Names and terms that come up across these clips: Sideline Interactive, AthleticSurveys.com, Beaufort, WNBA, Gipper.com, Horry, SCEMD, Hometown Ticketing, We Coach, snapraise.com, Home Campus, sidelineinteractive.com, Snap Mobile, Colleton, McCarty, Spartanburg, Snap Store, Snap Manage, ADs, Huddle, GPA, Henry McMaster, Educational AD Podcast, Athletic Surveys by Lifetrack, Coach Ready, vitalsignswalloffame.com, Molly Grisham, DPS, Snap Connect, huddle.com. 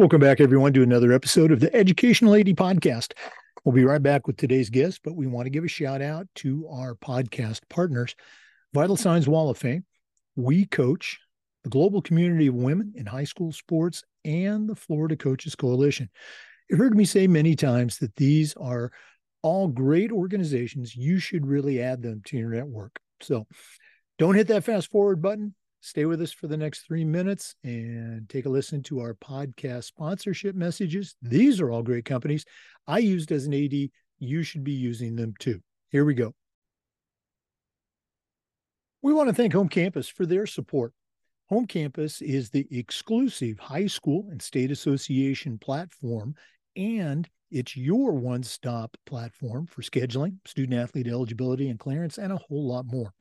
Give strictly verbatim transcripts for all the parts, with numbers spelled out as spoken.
Welcome back, everyone, to another episode of the Educational A D Podcast. We'll be right back with today's guest, but we want to give a shout out to our podcast partners, Vital Signs Wall of Fame, We Coach, the global community of women in high school sports, and the Florida Coaches Coalition. You've heard me say many times that these are all great organizations. You should really add them to your network. So don't hit that fast forward button. Stay with us for the next three minutes and take a listen to our podcast sponsorship messages. These are all great companies. I used as an A D. You should be using them too. Here we go. We want to thank Home Campus for their support. Home Campus is the exclusive high school and state association platform, and it's your one-stop platform for scheduling, student-athlete eligibility and clearance, and a whole lot more.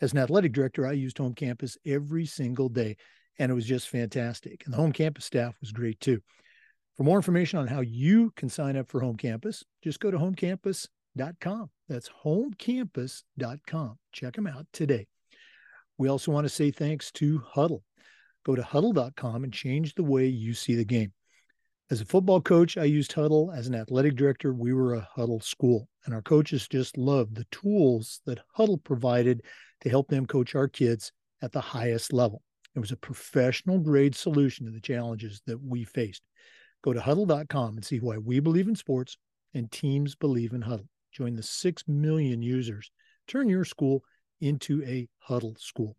As an athletic director, I used Home Campus every single day, and it was just fantastic. And the Home Campus staff was great, too. For more information on how you can sign up for Home Campus, just go to home campus dot com. That's home campus dot com. Check them out today. We also want to say thanks to Huddle. Go to huddle dot com and change the way you see the game. As a football coach, I used Huddle. As an athletic director, we were a Huddle school, and our coaches just loved the tools that Huddle provided to help them coach our kids at the highest level. It was a professional grade solution to the challenges that we faced. Go to huddle dot com and see why we believe in sports and teams believe in Huddle. Join the six million users. Turn your school into a Huddle school.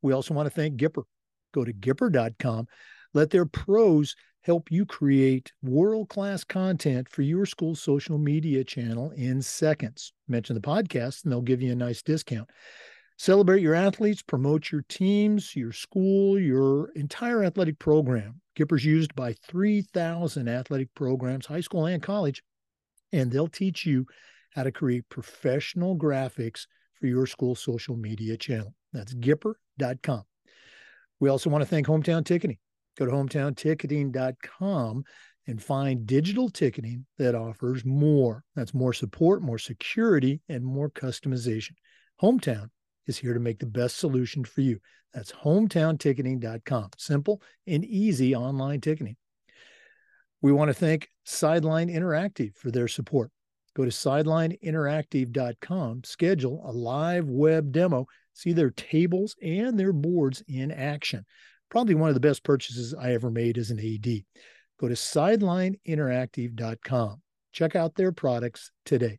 We also want to thank Gipper. Go to Gipper dot com. Let their pros help you create world-class content for your school's social media channel in seconds. Mention the podcast and they'll give you a nice discount. Celebrate your athletes, promote your teams, your school, your entire athletic program. Gipper's used by three thousand athletic programs, high school and college, and they'll teach you how to create professional graphics for your school's social media channel. That's Gipper dot com. We also want to thank Hometown Ticketing. Go to hometown ticketing dot com and find digital ticketing that offers more. That's more support, more security, and more customization. Hometown is here to make the best solution for you. That's hometown ticketing dot com. Simple and easy online ticketing. We want to thank Sideline Interactive for their support. Go to sideline interactive dot com, schedule a live web demo, see their tables and their boards in action. Probably one of the best purchases I ever made as an A D. Go to sideline interactive dot com. Check out their products today.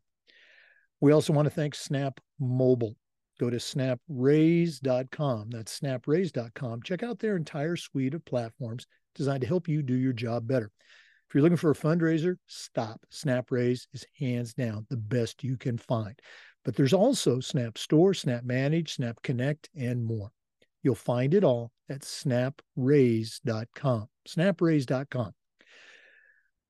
We also want to thank Snap Mobile. Go to snap raise dot com. That's snap raise dot com. Check out their entire suite of platforms designed to help you do your job better. If you're looking for a fundraiser, stop. Snap Raise is hands down the best you can find. But there's also Snap Store, Snap Manage, Snap Connect, and more. You'll find it all at snap raise dot com, snap raise dot com.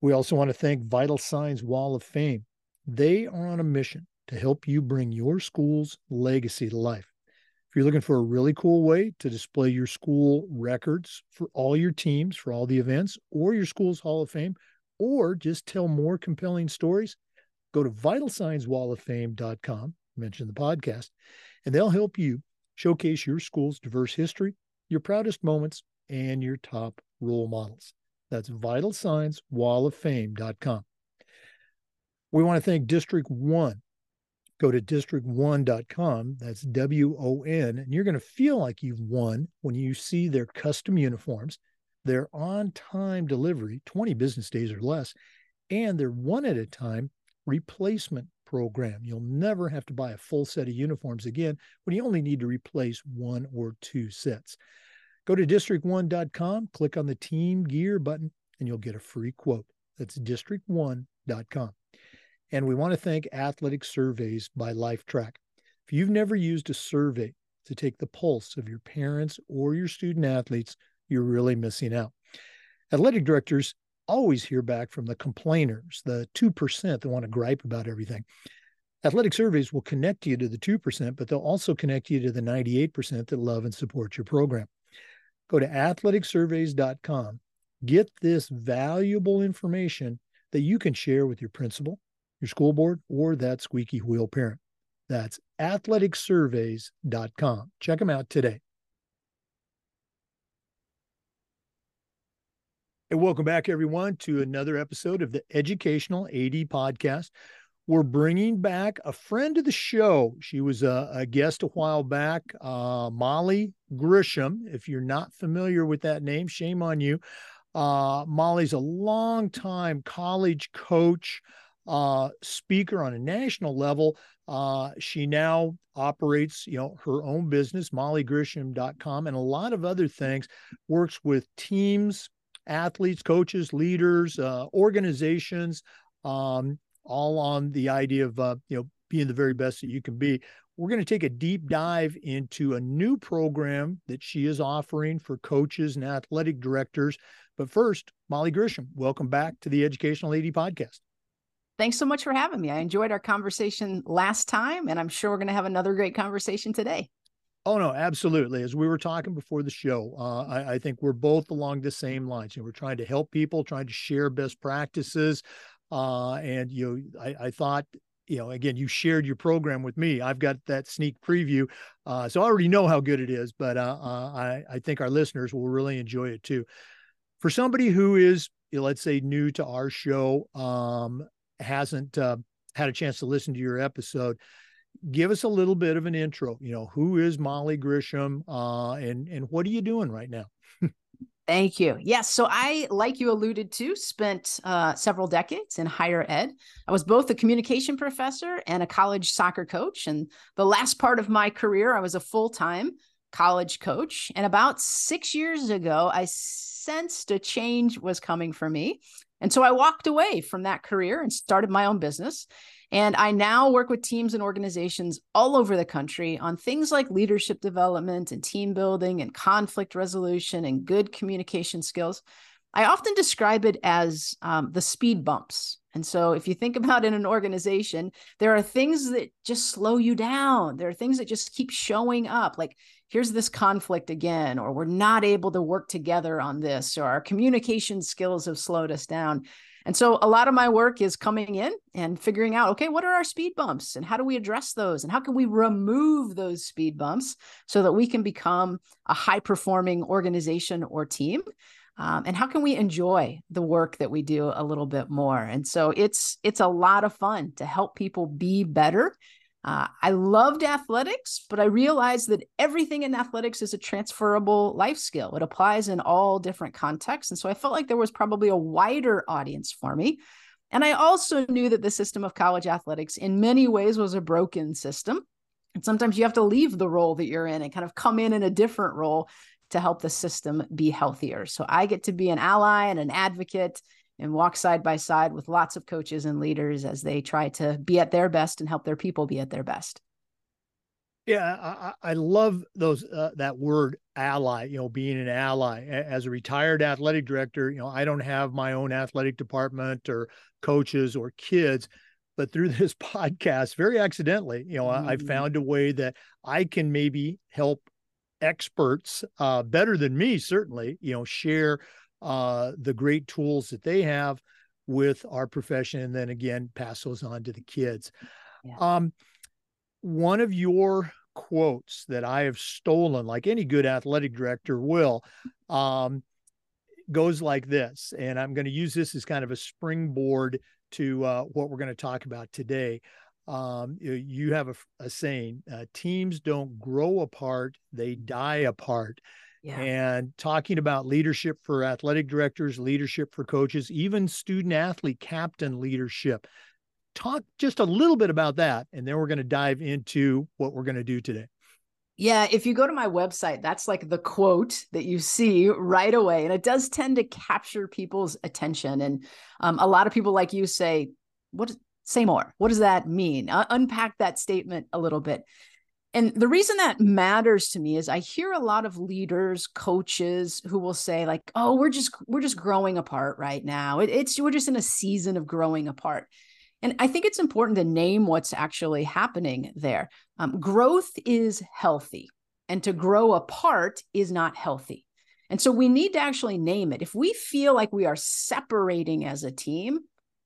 We also want to thank Vital Signs Wall of Fame. They are on a mission to help you bring your school's legacy to life. If you're looking for a really cool way to display your school records for all your teams, for all the events, or your school's Hall of Fame, or just tell more compelling stories, go to vital signs wall of fame dot com, mention the podcast, and they'll help you showcase your school's diverse history, your proudest moments, and your top role models. That's vital signs wall of fame dot com. We want to thank District One. Go to district one dot com. That's W O N. And you're going to feel like you've won when you see their custom uniforms, their on-time delivery, twenty business days or less, and their one-at-a-time replacement program. You'll never have to buy a full set of uniforms again when you only need to replace one or two sets. Go to district one dot com, click on the team gear button, and you'll get a free quote. That's district one dot com. And we want to thank Athletic Surveys by Lifetrack. If you've never used a survey to take the pulse of your parents or your student athletes, you're really missing out. Athletic directors always hear back from the complainers, the two percent that want to gripe about everything. Athletic Surveys will connect you to the two percent, but they'll also connect you to the ninety-eight percent that love and support your program. Go to athletic surveys dot com. Get this valuable information that you can share with your principal, your school board, or that squeaky wheel parent. That's athletic surveys dot com. Check them out today. And welcome back, everyone, to another episode of the Educational A D Podcast. We're bringing back a friend of the show. She was a, a guest a while back, uh, Molly Grisham. If you're not familiar with that name, shame on you. Uh, Molly's a longtime college coach, uh, speaker on a national level. Uh, she now operates, you know, her own business, Molly Grisham dot com, and a lot of other things, works with teams, athletes, coaches, leaders, uh, organizations, um, all on the idea of, uh, you know, being the very best that you can be. We're going to take a deep dive into a new program that she is offering for coaches and athletic directors. But first, Molly Grisham, welcome back to the Educational A D Podcast. Thanks so much for having me. I enjoyed our conversation last time, and I'm sure we're going to have another great conversation today. Oh, no, absolutely. As we were talking before the show, uh, I, I think we're both along the same lines. You know, we're trying to help people, trying to share best practices. Uh, and, you know, I, I thought, you know, again, you shared your program with me. I've got that sneak preview. Uh, so I already know how good it is, but uh, uh, I, I think our listeners will really enjoy it too. For somebody who is, you know, let's say, new to our show, um, hasn't uh, had a chance to listen to your episode, give us a little bit of an intro. You know, who is Molly Grisham, uh, and, and what are you doing right now? Thank you. Yes. So I, like you alluded to, spent uh, several decades in higher ed. I was both a communication professor and a college soccer coach. And the last part of my career, I was a full-time college coach. And about six years ago, I sensed a change was coming for me. And so I walked away from that career and started my own business. And I now work with teams and organizations all over the country on things like leadership development and team building and conflict resolution and good communication skills. I often describe it as um, the speed bumps. And so if you think about in an organization, there are things that just slow you down. There are things that just keep showing up, like, here's this conflict again, or we're not able to work together on this, or our communication skills have slowed us down. And so a lot of my work is coming in and figuring out, okay, what are our speed bumps and how do we address those? And how can we remove those speed bumps so that we can become a high-performing organization or team? Um, and how can we enjoy the work that we do a little bit more? And so it's, it's a lot of fun to help people be better. Uh, I loved athletics, but I realized that everything in athletics is a transferable life skill. It applies in all different contexts. And so I felt like there was probably a wider audience for me. And I also knew that the system of college athletics in many ways was a broken system. And sometimes you have to leave the role that you're in and kind of come in in a different role to help the system be healthier. So I get to be an ally and an advocate and walk side by side with lots of coaches and leaders as they try to be at their best and help their people be at their best. Yeah, I, I love those uh, that word ally, you know, being an ally. As a retired athletic director, you know, I don't have my own athletic department or coaches or kids, but through this podcast, very accidentally, you know, mm-hmm. I, I found a way that I can maybe help experts uh, better than me, certainly, you know, share Uh, the great tools that they have with our profession, and then again, pass those on to the kids. Yeah. Um, one of your quotes that I have stolen, like any good athletic director will, um, goes like this, and I'm going to use this as kind of a springboard to uh, what we're going to talk about today. Um, you have a, a saying, uh, teams don't grow apart, they die apart. Yeah. And talking about leadership for athletic directors, leadership for coaches, even student athlete captain leadership. Talk just a little bit about that, and then we're going to dive into what we're going to do today. Yeah, if you go to my website, that's like the quote that you see right away. And it does tend to capture people's attention. And um, a lot of people like you say, "What? Say more. What does that mean? Uh, unpack that statement a little bit." And the reason that matters to me is I hear a lot of leaders, coaches who will say like, oh, we're just, we're just growing apart right now. It, it's, we're just in a season of growing apart. And I think it's important to name what's actually happening there. Um, growth is healthy, and to grow apart is not healthy. And so we need to actually name it. If we feel like we are separating as a team,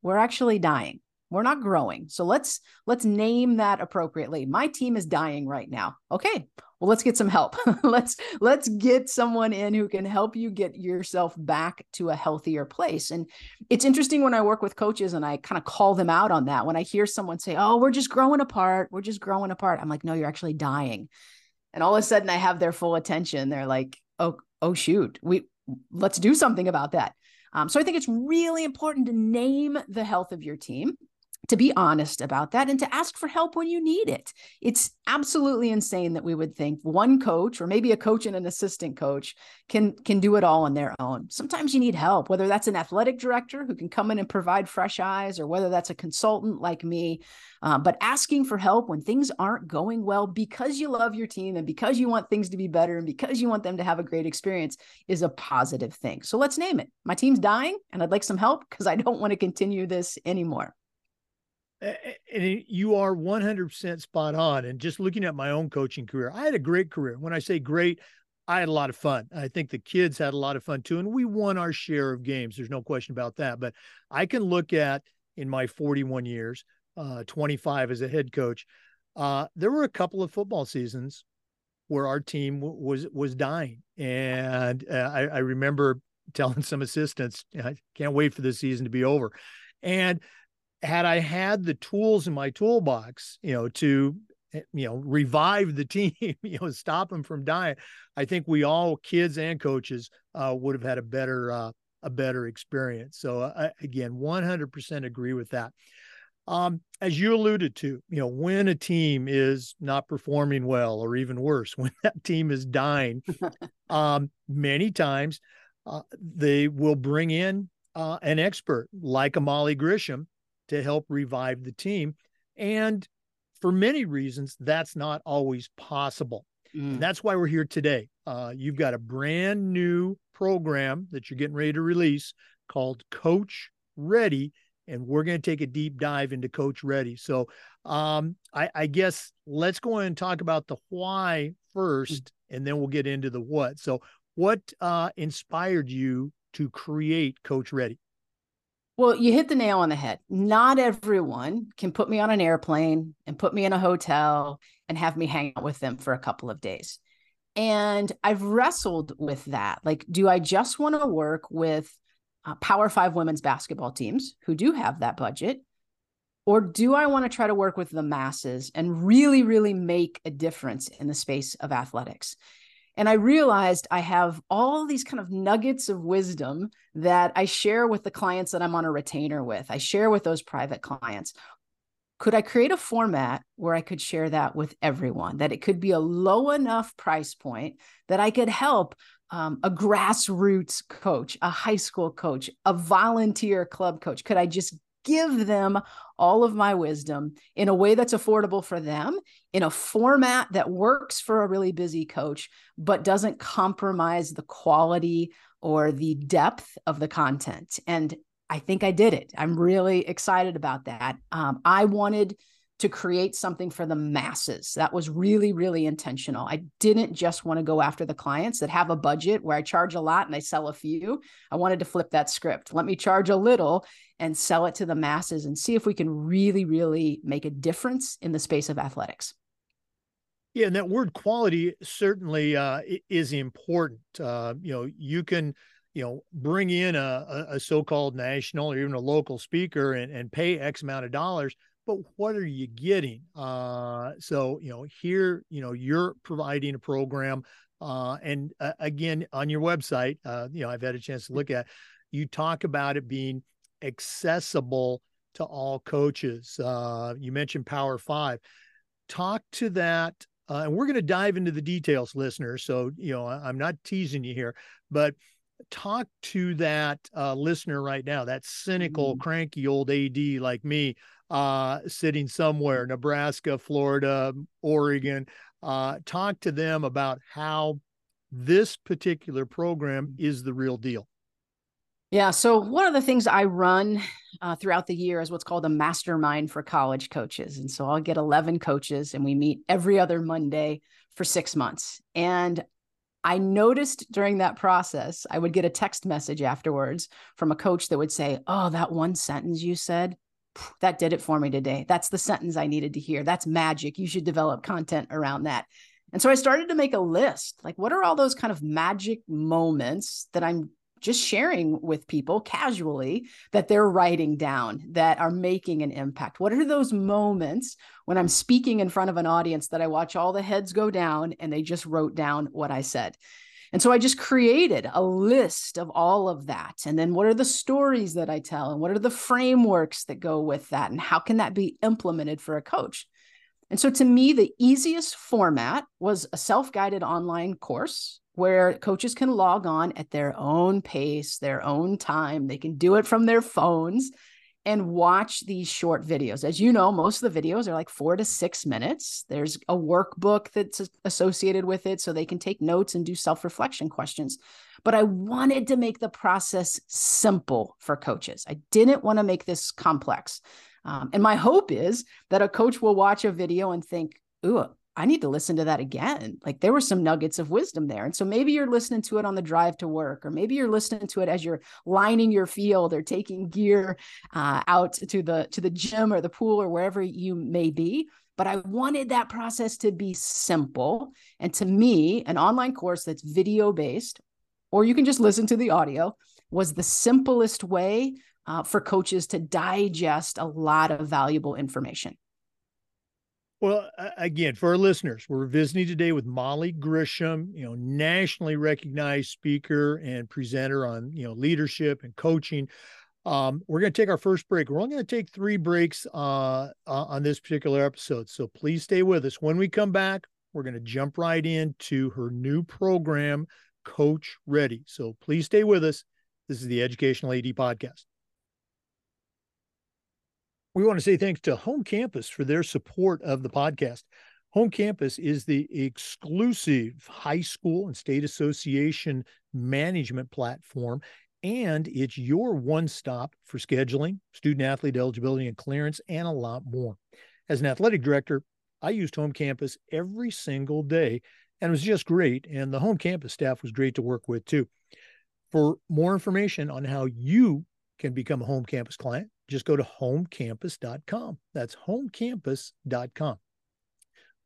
we're actually dying. We're not growing. So let's, let's name that appropriately. My team is dying right now. Okay. well, let's get some help. let's, let's get someone in who can help you get yourself back to a healthier place. And it's interesting when I work with coaches and I kind of call them out on that. When I hear someone say, oh, we're just growing apart, we're just growing apart. I'm like, no, you're actually dying. And all of a sudden I have their full attention. They're like, oh, oh shoot, we let's do something about that. Um, so I think it's really important to name the health of your team, to be honest about that, and to ask for help when you need it. It's absolutely insane that we would think one coach, or maybe a coach and an assistant coach, can, can do it all on their own. Sometimes you need help, whether that's an athletic director who can come in and provide fresh eyes, or whether that's a consultant like me. Uh, but asking for help when things aren't going well because you love your team and because you want things to be better and because you want them to have a great experience is a positive thing. So let's name it. My team's dying and I'd like some help because I don't want to continue this anymore. And you are one hundred percent spot on. And just looking at my own coaching career, I had a great career. When I say great, I had a lot of fun. I think the kids had a lot of fun too. And we won our share of games. There's no question about that. But I can look at, in my forty-one years, uh, twenty-five as a head coach, uh, there were a couple of football seasons where our team w- was was dying. And uh, I, I remember telling some assistants, I can't wait for this season to be over. And had I had the tools in my toolbox, you know, to, you know, revive the team, you know, stop them from dying, I think we all, kids and coaches, uh, would have had a better, uh, a better experience. So uh, again, one hundred percent agree with that. Um, as you alluded to, you know, when a team is not performing well, or even worse, when that team is dying, um, many times uh, they will bring in uh, an expert like a Molly Grisham to help revive the team. And for many reasons, that's not always possible. Mm. And that's why we're here today. Uh, you've got a brand new program that you're getting ready to release called Coach Ready. And we're going to take a deep dive into Coach Ready. So um, I, I guess let's go ahead and talk about the why first, mm. and then we'll get into the what. So what uh, inspired you to create Coach Ready? Well, you hit the nail on the head. Not everyone can put me on an airplane and put me in a hotel and have me hang out with them for a couple of days. And I've wrestled with that. Like, do I just want to work with uh, Power Five women's basketball teams who do have that budget? Or do I want to try to work with the masses and really, really make a difference in the space of athletics? And I realized I have all these kind of nuggets of wisdom that I share with the clients that I'm on a retainer with. I share with those private clients. Could I create a format where I could share that with everyone, that it could be a low enough price point that I could help um, a grassroots coach, a high school coach, a volunteer club coach? Could I just give them all of my wisdom in a way that's affordable for them, in a format that works for a really busy coach, but doesn't compromise the quality or the depth of the content? And I think I did it. I'm really excited about that. Um, I wanted to create something for the masses. That was really, really intentional. I didn't just want to go after the clients that have a budget where I charge a lot and I sell a few. I wanted to flip that script. Let me charge a little and sell it to the masses and see if we can really, really make a difference in the space of athletics. Yeah, and that word quality certainly uh, is important. Uh, you know, you can you know, bring in a, a so-called national or even a local speaker and, and pay X amount of dollars, but what are you getting? Uh, so, you know, here, you know, you're providing a program. Uh, and uh, again, on your website, uh, you know, I've had a chance to look at, you talk about it being accessible to all coaches. Uh, you mentioned Power Five. Talk to that. Uh, and we're going to dive into the details, listeners. So, you know, I, I'm not teasing you here, but talk to that uh, listener right now, that cynical, mm-hmm. cranky old A D like me, uh, sitting somewhere, Nebraska, Florida, Oregon. Uh, talk to them about how this particular program is the real deal. Yeah. So one of the things I run uh, throughout the year is what's called a mastermind for college coaches. And so I'll get eleven coaches and we meet every other Monday for six months. And I noticed during that process, I would get a text message afterwards from a coach that would say, oh, that one sentence you said, that did it for me today. That's the sentence I needed to hear. That's magic. You should develop content around that. And so I started to make a list, like what are all those kind of magic moments that I'm just sharing with people casually that they're writing down that are making an impact? What are those moments when I'm speaking in front of an audience that I watch all the heads go down and they just wrote down what I said? And so I just created a list of all of that. And then what are the stories that I tell? And what are the frameworks that go with that? And how can that be implemented for a coach? And so to me, the easiest format was a self-guided online course where coaches can log on at their own pace, their own time. They can do it from their phones and watch these short videos. As you know, most of the videos are like four to six minutes. There's a workbook that's associated with it so they can take notes and do self-reflection questions. But I wanted to make the process simple for coaches. I didn't want to make this complex. Um, and my hope is that a coach will watch a video and think, ooh, I need to listen to that again. Like there were some nuggets of wisdom there. And so maybe you're listening to it on the drive to work, or maybe you're listening to it as you're lining your field or taking gear uh, out to the, to the gym or the pool or wherever you may be. But I wanted that process to be simple. And to me, an online course that's video-based, or you can just listen to the audio, was the simplest way uh, for coaches to digest a lot of valuable information. Well, again, for our listeners, we're visiting today with Molly Grisham, you know, nationally recognized speaker and presenter on, you know, leadership and coaching. Um, we're going to take our first break. We're only going to take three breaks uh, on this particular episode. So please stay with us. When we come back, we're going to jump right into her new program, Coach Ready. So please stay with us. This is the Educational A D Podcast. We want to say thanks to Home Campus for their support of the podcast. Home Campus is the exclusive high school and state association management platform, and it's your one stop for scheduling, student-athlete eligibility and clearance, and a lot more. As an athletic director, I used Home Campus every single day, and it was just great, and the Home Campus staff was great to work with, too. For more information on how you can become a Home Campus client, just go to home campus dot com. That's home campus dot com.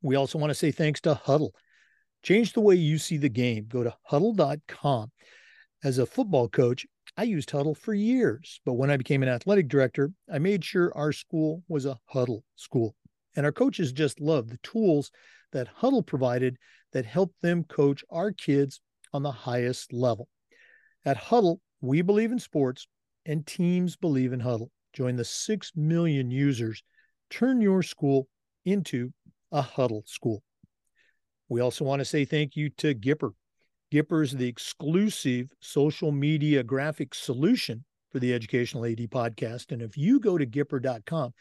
We also want to say thanks to Huddle. Change the way you see the game. Go to huddle dot com. As a football coach, I used Huddle for years, but when I became an athletic director, I made sure our school was a Huddle school. And our coaches just loved the tools that Huddle provided that helped them coach our kids on the highest level. At Huddle, we believe in sports, and teams believe in Huddle. Join the six million users. Turn your school into a Huddle school. We also want to say thank you to Gipper. Gipper is the exclusive social media graphic solution for the Educational A D Podcast. And if you go to Gipper dot com,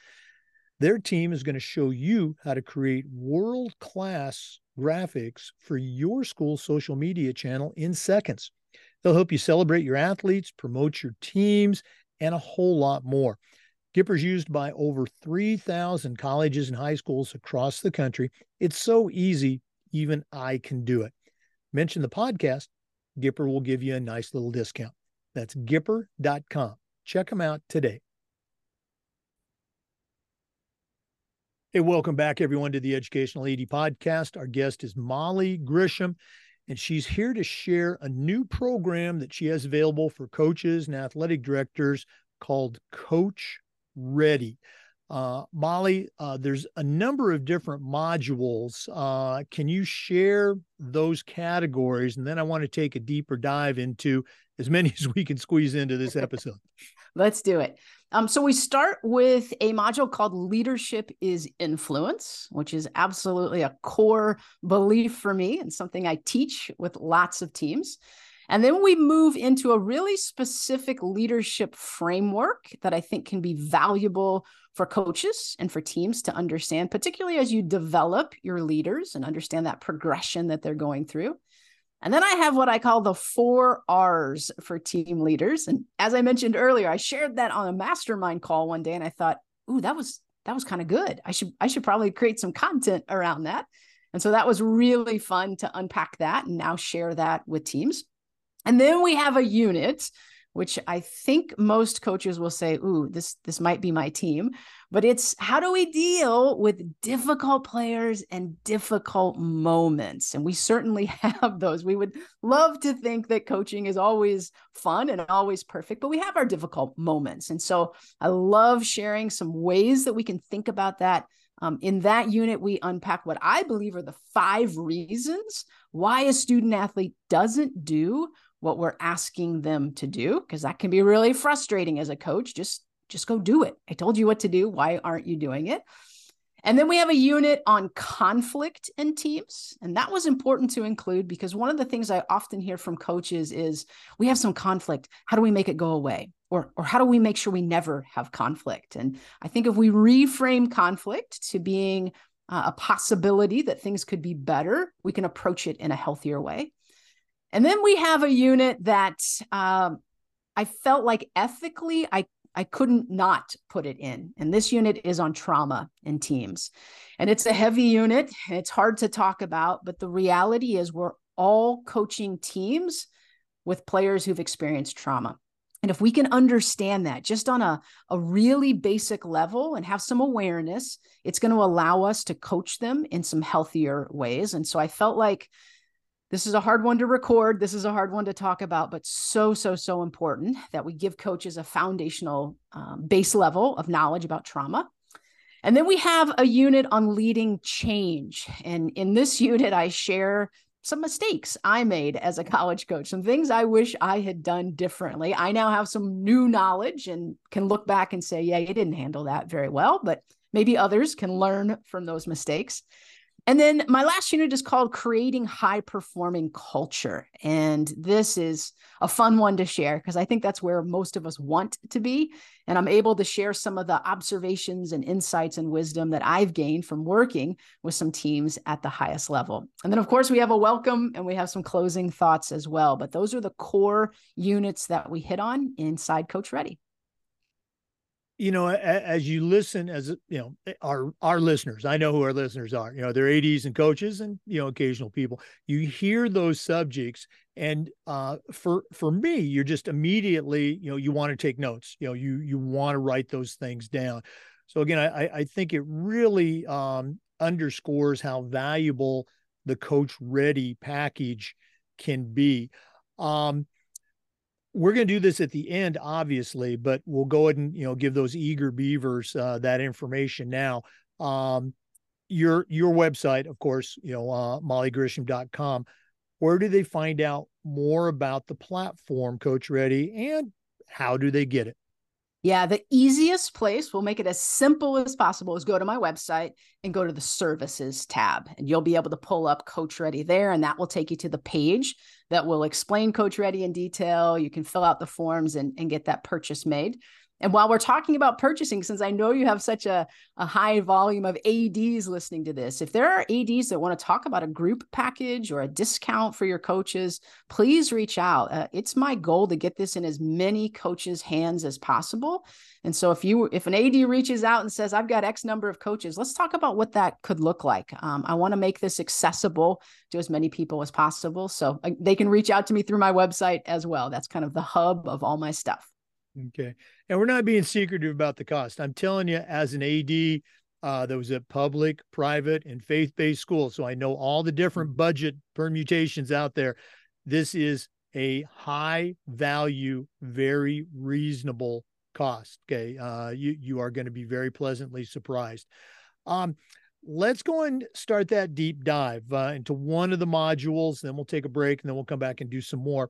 their team is going to show you how to create world-class graphics for your school's social media channel in seconds. They'll help you celebrate your athletes, promote your teams, and a whole lot more. Gipper's used by over three thousand colleges and high schools across the country. It's so easy, even I can do it. Mention the podcast, Gipper will give you a nice little discount. That's Gipper dot com. Check them out today. Hey, welcome back, everyone, to the Educational A D Podcast. Our guest is Molly Grisham, and she's here to share a new program that she has available for coaches and athletic directors called Coach Ready. Uh, Molly, uh, there's a number of different modules. Uh, can you share those categories? And then I want to take a deeper dive into as many as we can squeeze into this episode. Let's do it. Um, so we start with a module called Leadership is Influence, which is absolutely a core belief for me and something I teach with lots of teams. And then we move into a really specific leadership framework that I think can be valuable for coaches and for teams to understand, particularly as you develop your leaders and understand that progression that they're going through. And then I have what I call the four R's for team leaders. And as I mentioned earlier, I shared that on a mastermind call one day and I thought, ooh, that was, that was kind of good. I should, I should probably create some content around that. And so that was really fun to unpack that and now share that with teams. And then we have a unit which I think most coaches will say, ooh, this, this might be my team, but it's how do we deal with difficult players and difficult moments? And we certainly have those. We would love to think that coaching is always fun and always perfect, but we have our difficult moments. And so I love sharing some ways that we can think about that. Um, in that unit, we unpack what I believe are the five reasons why a student athlete doesn't do what we're asking them to do, because that can be really frustrating as a coach. Just, just go do it. I told you what to do. Why aren't you doing it? And then we have a unit on conflict and teams. And that was important to include because one of the things I often hear from coaches is we have some conflict. How do we make it go away? Or, or how do we make sure we never have conflict? And I think if we reframe conflict to being uh, a possibility that things could be better, we can approach it in a healthier way. And then we have a unit that um, I felt like ethically I I couldn't not put it in. And this unit is on trauma and teams. And it's a heavy unit. And it's hard to talk about, but the reality is we're all coaching teams with players who've experienced trauma. And if we can understand that just on a, a really basic level and have some awareness, it's going to allow us to coach them in some healthier ways. And so I felt like this is a hard one to record. This is a hard one to talk about, but so, so, so important that we give coaches a foundational um, base level of knowledge about trauma. And then we have a unit on leading change. And in this unit, I share some mistakes I made as a college coach, some things I wish I had done differently. I now have some new knowledge and can look back and say, yeah, you didn't handle that very well, but maybe others can learn from those mistakes. And then my last unit is called Creating High Performing Culture. And this is a fun one to share because I think that's where most of us want to be. And I'm able to share some of the observations and insights and wisdom that I've gained from working with some teams at the highest level. And then, of course, we have a welcome and we have some closing thoughts as well. But those are the core units that we hit on inside Coach Ready. You know, as you listen, as you know, our, our listeners, I know who our listeners are, you know, they're A Ds and coaches and, you know, occasional people, you hear those subjects. And uh, for, for me, you're just immediately, you know, you want to take notes, you know, you, you want to write those things down. So again, I, I think it really um, underscores how valuable the Coach Ready package can be. Um, We're going to do this at the end, obviously, but we'll go ahead and, you know, give those eager beavers uh, that information now. Um, your your website, of course, you know, uh, Molly Grisham dot com. Where do they find out more about the platform, Coach Ready, and how do they get it? Yeah, the easiest place, we'll make it as simple as possible, is go to my website and go to the services tab, and you'll be able to pull up Coach Ready there, and that will take you to the page that will explain Coach Ready in detail. You can fill out the forms and, and get that purchase made. And while we're talking about purchasing, since I know you have such a, a high volume of A Ds listening to this, if there are A Ds that want to talk about a group package or a discount for your coaches, please reach out. Uh, it's my goal to get this in as many coaches' hands as possible. And so if you, if an A D reaches out and says, I've got X number of coaches, let's talk about what that could look like. Um, I want to make this accessible to as many people as possible. So uh, they can reach out to me through my website as well. That's kind of the hub of all my stuff. Okay. And we're not being secretive about the cost. I'm telling you, as an A D, uh, that was at public, private, and faith-based schools, so I know all the different budget permutations out there. This is a high value, very reasonable cost. Okay. Uh, you, you are going to be very pleasantly surprised. Um, let's go and start that deep dive uh, into one of the modules, then we'll take a break, and then we'll come back and do some more.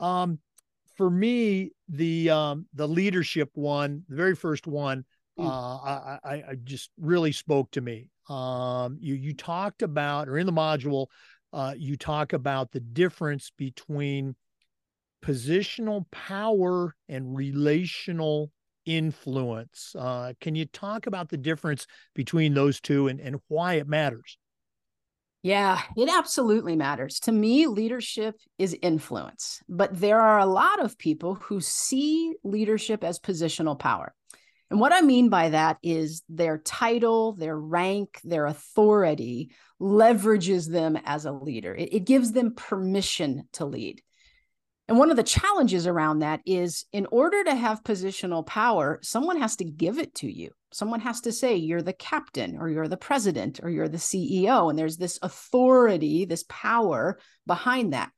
Um, For me, the um, the leadership one, the very first one, uh, I, I, I just really spoke to me. Um, you you talked about, or in the module, uh, you talk about the difference between positional power and relational influence. Uh, can you talk about the difference between those two and, and why it matters? Yeah, it absolutely matters. To me, leadership is influence, but there are a lot of people who see leadership as positional power. And what I mean by that is their title, their rank, their authority leverages them as a leader. It, it gives them permission to lead. And one of the challenges around that is, in order to have positional power, someone has to give it to you. Someone has to say you're the captain, or you're the president, or you're the C E O. And there's this authority, this power behind that.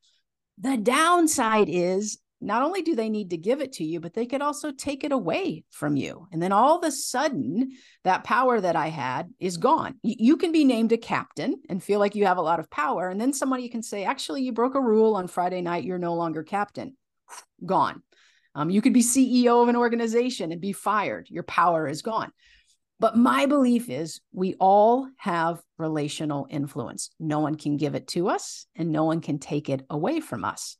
The downside is, not only do they need to give it to you, but they could also take it away from you. And then all of a sudden, that power that I had is gone. You can be named a captain and feel like you have a lot of power. And then somebody can say, actually, you broke a rule on Friday night. You're no longer captain. Gone. Um, you could be C E O of an organization and be fired. Your power is gone. But my belief is we all have relational influence. No one can give it to us, and no one can take it away from us.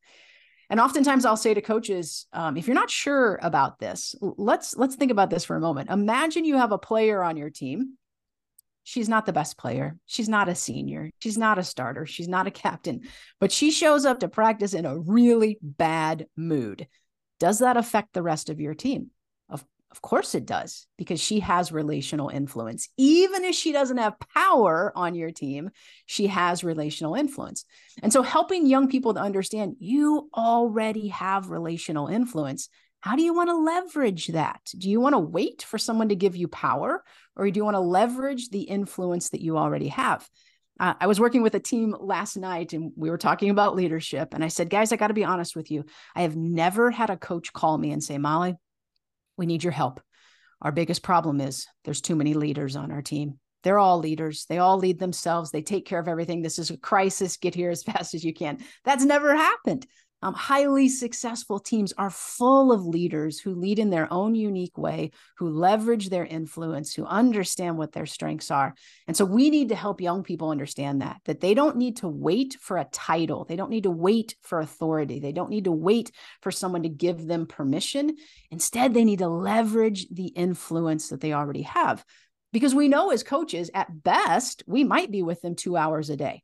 And oftentimes I'll say to coaches, um, if you're not sure about this, let's let's think about this for a moment. Imagine you have a player on your team. She's not the best player. She's not a senior. She's not a starter. She's not a captain. But she shows up to practice in a really bad mood. Does that affect the rest of your team? Of, of course it does, because she has relational influence. Even if she doesn't have power on your team, she has relational influence. And so helping young people to understand you already have relational influence. How do you want to leverage that? Do you want to wait for someone to give you power, or do you want to leverage the influence that you already have? Uh, I was working with a team last night, and we were talking about leadership. And I said, guys, I got to be honest with you. I have never had a coach call me and say, Molly, we need your help. Our biggest problem is there's too many leaders on our team. They're all leaders. They all lead themselves. They take care of everything. This is a crisis. Get here as fast as you can. That's never happened. Um, highly successful teams are full of leaders who lead in their own unique way, who leverage their influence, who understand what their strengths are. And so we need to help young people understand that, that they don't need to wait for a title. They don't need to wait for authority. They don't need to wait for someone to give them permission. Instead, they need to leverage the influence that they already have. Because we know as coaches, at best, we might be with them two hours a day.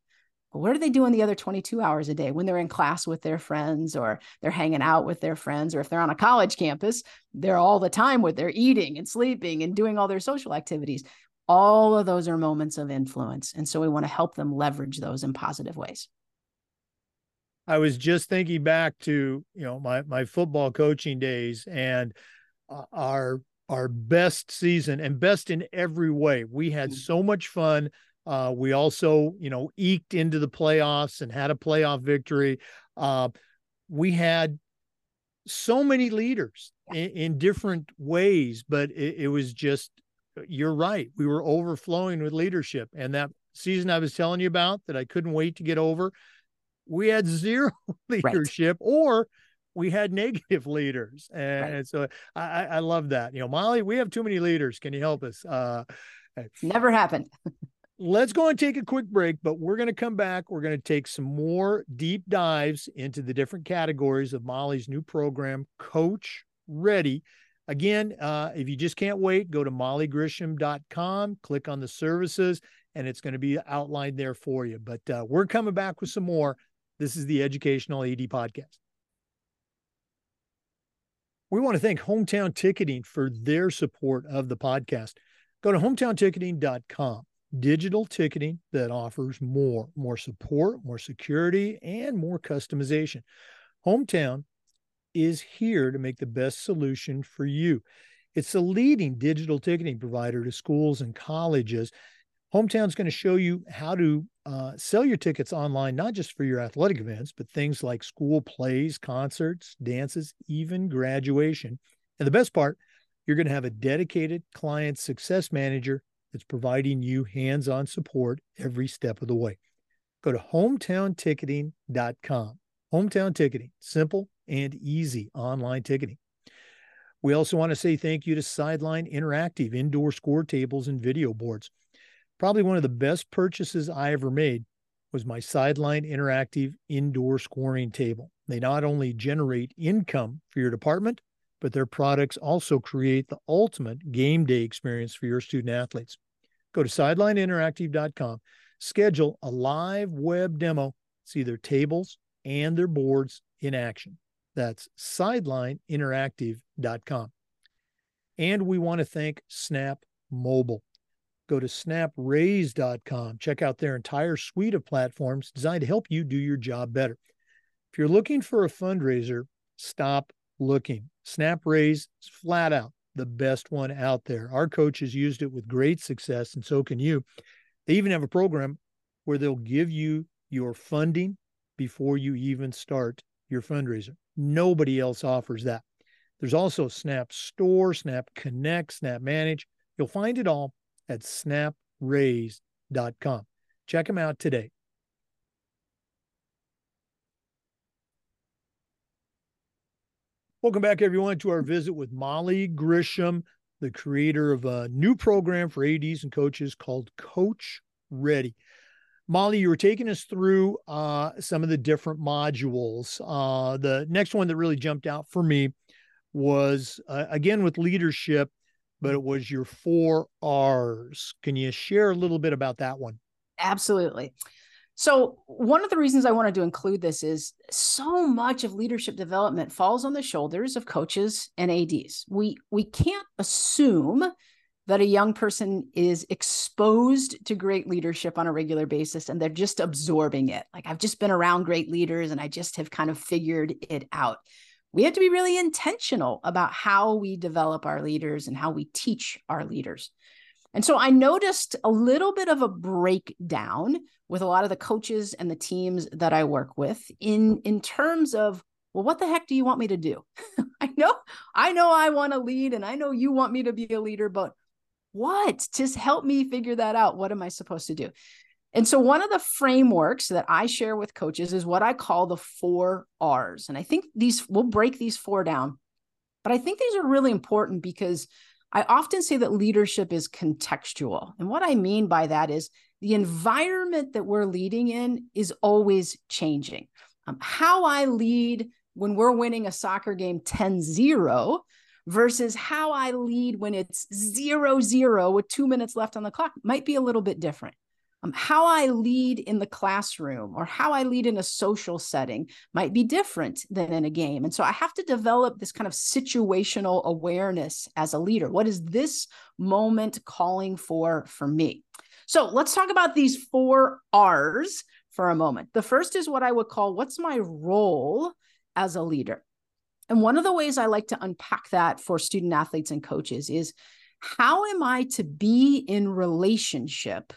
What are they doing the other twenty-two hours a day when they're in class with their friends, or they're hanging out with their friends, or if they're on a college campus, they're all the time with their eating and sleeping and doing all their social activities. All of those are moments of influence. And so we want to help them leverage those in positive ways. I was just thinking back to, you know, my, my football coaching days, and our, our best season, and best in every way. We had so much fun. Uh, we also, you know, eked into the playoffs and had a playoff victory. Uh, we had so many leaders in, in different ways, but it, it was just, you're right. We were overflowing with leadership. And that season I was telling you about that I couldn't wait to get over, we had zero leadership, right, or we had negative leaders. And, right, and so I, I love that. You know, Molly, we have too many leaders. Can you help us? Uh, Never happened. Let's go and take a quick break, but we're going to come back. We're going to take some more deep dives into the different categories of Molly's new program, Coach Ready. Again, uh, if you just can't wait, go to Molly Grisham dot com, click on the services, and it's going to be outlined there for you. But uh, we're coming back with some more. This is the Educational A D Podcast. We want to thank Hometown Ticketing for their support of the podcast. Go to hometown ticketing dot com. Digital ticketing that offers more, more support, more security, and more customization. Hometown is here to make the best solution for you. It's the leading digital ticketing provider to schools and colleges. Hometown's going to show you how to uh, sell your tickets online, not just for your athletic events, but things like school plays, concerts, dances, even graduation. And the best part, you're going to have a dedicated client success manager that's providing you hands-on support every step of the way. Go to hometown ticketing dot com. Hometown Ticketing, simple and easy online ticketing. We also want to say thank you to Sideline Interactive, indoor score tables and video boards. Probably one of the best purchases I ever made was my Sideline Interactive indoor scoring table. They not only generate income for your department, but their products also create the ultimate game day experience for your student athletes. Go to sideline interactive dot com, schedule a live web demo, see their tables and their boards in action. That's sideline interactive dot com. And we want to thank Snap Mobile. Go to snapraise dot com, check out their entire suite of platforms designed to help you do your job better. If you're looking for a fundraiser, stop looking. SnapRaise is flat out the best one out there. Our coaches used it with great success, and so can you. They even have a program where they'll give you your funding before you even start your fundraiser. Nobody else offers that. There's also Snap Store, Snap Connect, Snap Manage. You'll find it all at snap raise dot com. Check them out today. Welcome back, everyone, to our visit with Molly Grisham, the creator of a new program for A Ds and coaches called Coach Ready. Molly, you were taking us through uh, some of the different modules. Uh, the next one that really jumped out for me was, uh, again, with leadership, but it was your four R's. Can you share a little bit about that one? Absolutely. So one of the reasons I wanted to include this is so much of leadership development falls on the shoulders of coaches and A Ds. We, we can't assume that a young person is exposed to great leadership on a regular basis and they're just absorbing it. Like, I've just been around great leaders and I just have kind of figured it out. We have to be really intentional about how we develop our leaders and how we teach our leaders. And so I noticed a little bit of a breakdown with a lot of the coaches and the teams that I work with in, in terms of, well, what the heck do you want me to do? I know, I know I want to lead and I know you want me to be a leader, but what? Just help me figure that out. What am I supposed to do? And so one of the frameworks that I share with coaches is what I call the four R's. And I think these, we'll break these four down, but I think these are really important because I often say that leadership is contextual. And what I mean by that is the environment that we're leading in is always changing. Um, how I lead when we're winning a soccer game ten zero versus how I lead when it's zero zero with two minutes left on the clock might be a little bit different. Um, how I lead in the classroom or how I lead in a social setting might be different than in a game. And so I have to develop this kind of situational awareness as a leader. What is this moment calling for for me? So let's talk about these four R's for a moment. The first is what I would call, what's my role as a leader? And one of the ways I like to unpack that for student athletes and coaches is, how am I to be in relationship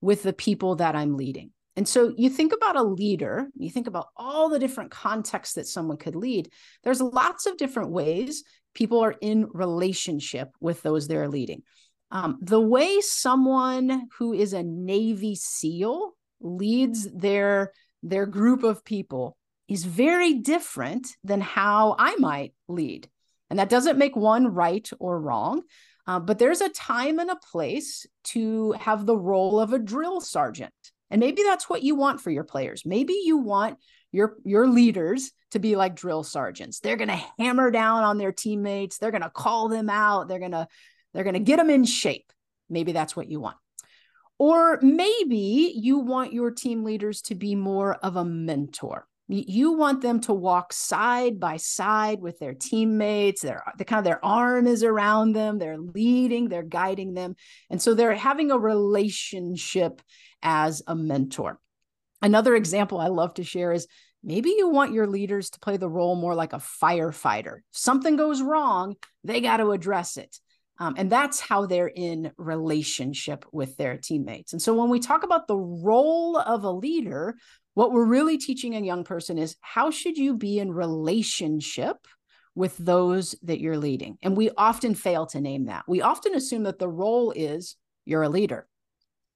with the people that I'm leading? And so you think about a leader, you think about all the different contexts that someone could lead. There's lots of different ways people are in relationship with those they're leading. Um, the way someone who is a Navy SEAL leads their, their group of people is very different than how I might lead. And that doesn't make one right or wrong. Uh, but there's a time and a place to have the role of a drill sergeant. And maybe that's what you want for your players. Maybe you want your, your leaders to be like drill sergeants. They're going to hammer down on their teammates. They're going to call them out. They're going to, they're going to get them in shape. Maybe that's what you want. Or maybe you want your team leaders to be more of a mentor. You want them to walk side by side with their teammates. Their, the kind of their arm is around them. They're leading, they're guiding them. And so they're having a relationship as a mentor. Another example I love to share is, maybe you want your leaders to play the role more like a firefighter. If something goes wrong, they got to address it. Um, and that's how they're in relationship with their teammates. And so when we talk about the role of a leader, what we're really teaching a young person is, how should you be in relationship with those that you're leading? And we often fail to name that. We often assume that the role is, you're a leader.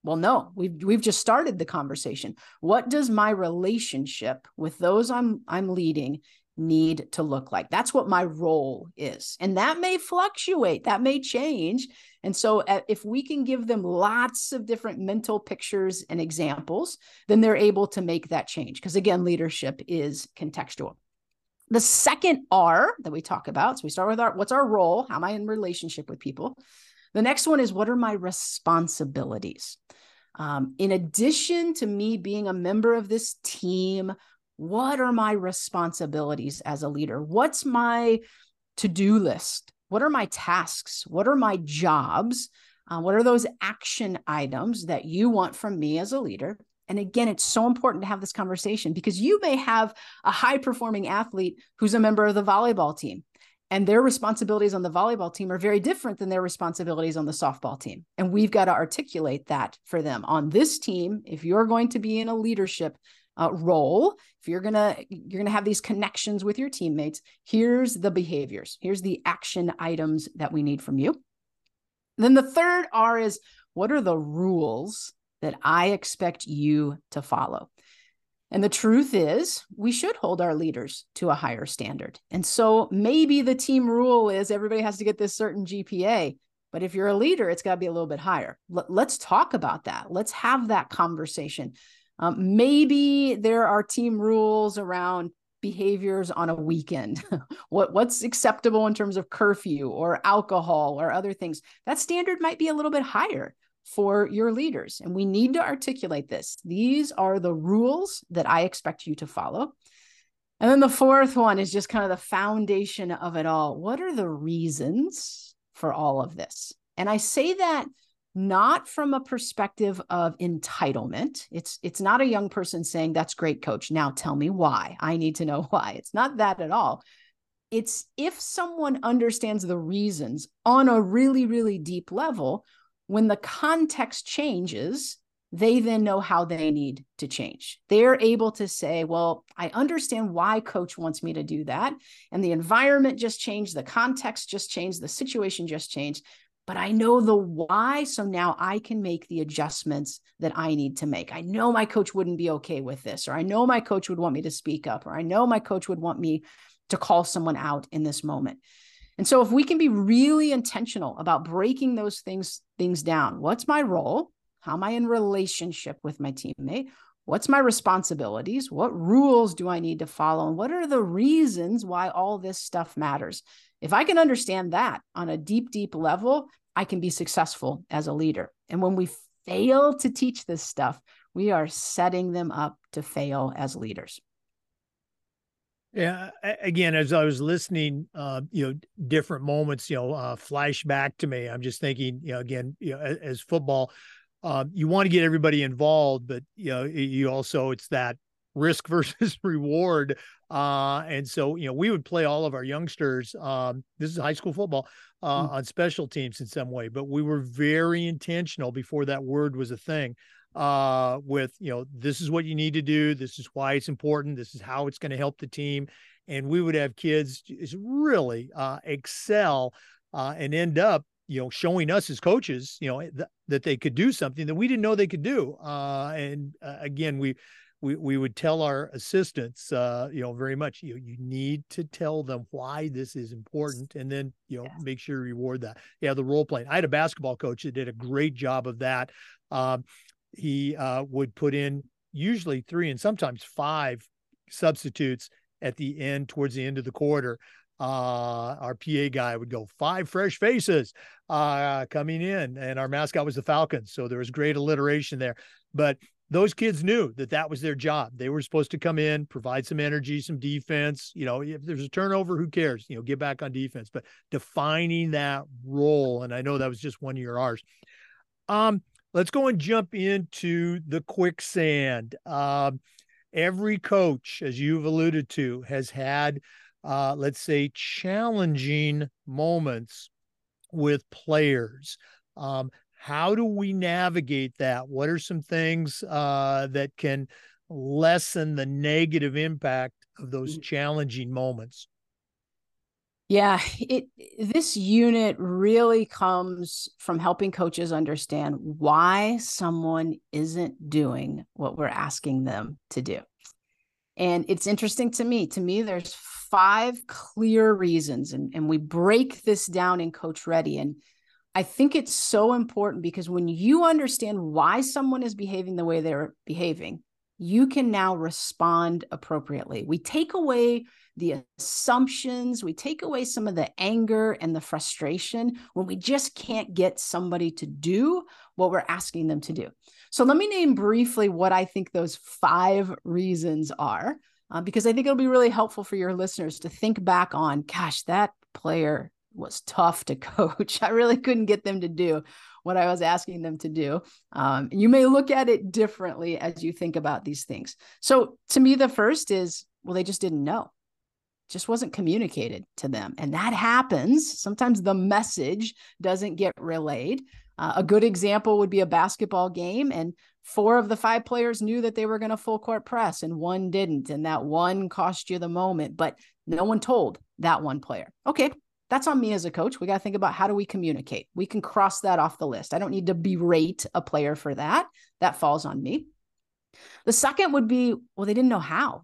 Well, no, we've, we've just started the conversation. What does my relationship with those I'm, I'm leading need to look like? That's what my role is. And that may fluctuate, that may change. And so if we can give them lots of different mental pictures and examples, then they're able to make that change. Because again, leadership is contextual. The second R that we talk about, so we start with our, what's our role? How am I in relationship with people? The next one is, what are my responsibilities? Um, in addition to me being a member of this team, what are my responsibilities as a leader? What's my to-do list? What are my tasks? What are my jobs? Uh, what are those action items that you want from me as a leader? And again, it's so important to have this conversation because you may have a high-performing athlete who's a member of the volleyball team, and their responsibilities on the volleyball team are very different than their responsibilities on the softball team. And we've got to articulate that for them. On this team, if you're going to be in a leadership uh, role, if you're going to, you're going to have these connections with your teammates, here's the behaviors, here's the action items that we need from you. Then the third R is, what are the rules that I expect you to follow? And the truth is, we should hold our leaders to a higher standard. And so maybe the team rule is everybody has to get this certain G P A, but if you're a leader, it's got to be a little bit higher. L- let's talk about that. Let's have that conversation. Um, maybe there are team rules around behaviors on a weekend. what, what's acceptable in terms of curfew or alcohol or other things? That standard might be a little bit higher for your leaders. And we need to articulate this. These are the rules that I expect you to follow. And then the fourth one is just kind of the foundation of it all. What are the reasons for all of this? And I say that not from a perspective of entitlement. It's, it's not a young person saying, that's great, coach. Now tell me why. I need to know why. It's not that at all. It's if someone understands the reasons on a really, really deep level, when the context changes, they then know how they need to change. They're able to say, well, I understand why coach wants me to do that. And the environment just changed, the context just changed, the situation just changed, but I know the why. So now I can make the adjustments that I need to make. I know my coach wouldn't be okay with this, or I know my coach would want me to speak up, or I know my coach would want me to call someone out in this moment. And so if we can be really intentional about breaking those things, things down, what's my role? How am I in relationship with my teammate? What's my responsibilities? What rules do I need to follow? And what are the reasons why all this stuff matters? If I can understand that on a deep, deep level, I can be successful as a leader. And when we fail to teach this stuff, we are setting them up to fail as leaders. Yeah. Again, as I was listening, uh, you know, different moments, you know, uh, flash back to me. I'm just thinking, you know, again, you know, as, as football, uh, you want to get everybody involved, but you know, you also it's that risk versus reward. Uh, and so, you know, we would play all of our youngsters. Um, this is high school football uh, mm-hmm. on special teams in some way, but we were very intentional before that word was a thing. Uh, with, you know, this is what you need to do. This is why it's important. This is how it's going to help the team. And we would have kids really uh, excel uh, and end up, you know, showing us as coaches, you know, th- that they could do something that we didn't know they could do. Uh, and uh, again, we, we, we would tell our assistants, uh, you know, very much, you you need to tell them why this is important. And then, you know, yeah. make sure you reward that. Yeah. The role playing. I had a basketball coach that did a great job of that. Um, He uh, would put in usually three and sometimes five substitutes at the end, towards the end of the quarter. Uh, our P A guy would go, five fresh faces uh, coming in. And our mascot was the Falcons. So there was great alliteration there. But those kids knew that that was their job. They were supposed to come in, provide some energy, some defense. You know, if there's a turnover, who cares? You know, get back on defense. But defining that role. And I know that was just one of your R's. Um. Let's go and jump into the quicksand. Um, every coach, as you've alluded to, has had, uh, let's say, challenging moments with players. Um, how do we navigate that? What are some things uh, that can lessen the negative impact of those challenging moments? Yeah, it, this unit really comes from helping coaches understand why someone isn't doing what we're asking them to do. And it's interesting to me. To me, there's five clear reasons, and, and we break this down in Coach Ready. And I think it's so important because when you understand why someone is behaving the way they're behaving, you can now respond appropriately. We take away the assumptions, we take away some of the anger and the frustration when we just can't get somebody to do what we're asking them to do. So let me name briefly what I think those five reasons are, uh, because I think it'll be really helpful for your listeners to think back on, gosh, that player was tough to coach. I really couldn't get them to do what I was asking them to do. Um, you may look at it differently as you think about these things. So to me, the first is, well, they just didn't know. Just wasn't communicated to them. And that happens. Sometimes the message doesn't get relayed. Uh, a good example would be a basketball game, and four of the five players knew that they were going to full court press and one didn't. And that one cost you the moment, but no one told that one player. Okay, that's on me as a coach. We got to think about, how do we communicate? We can cross that off the list. I don't need to berate a player for that. That falls on me. The second would be, well, they didn't know how.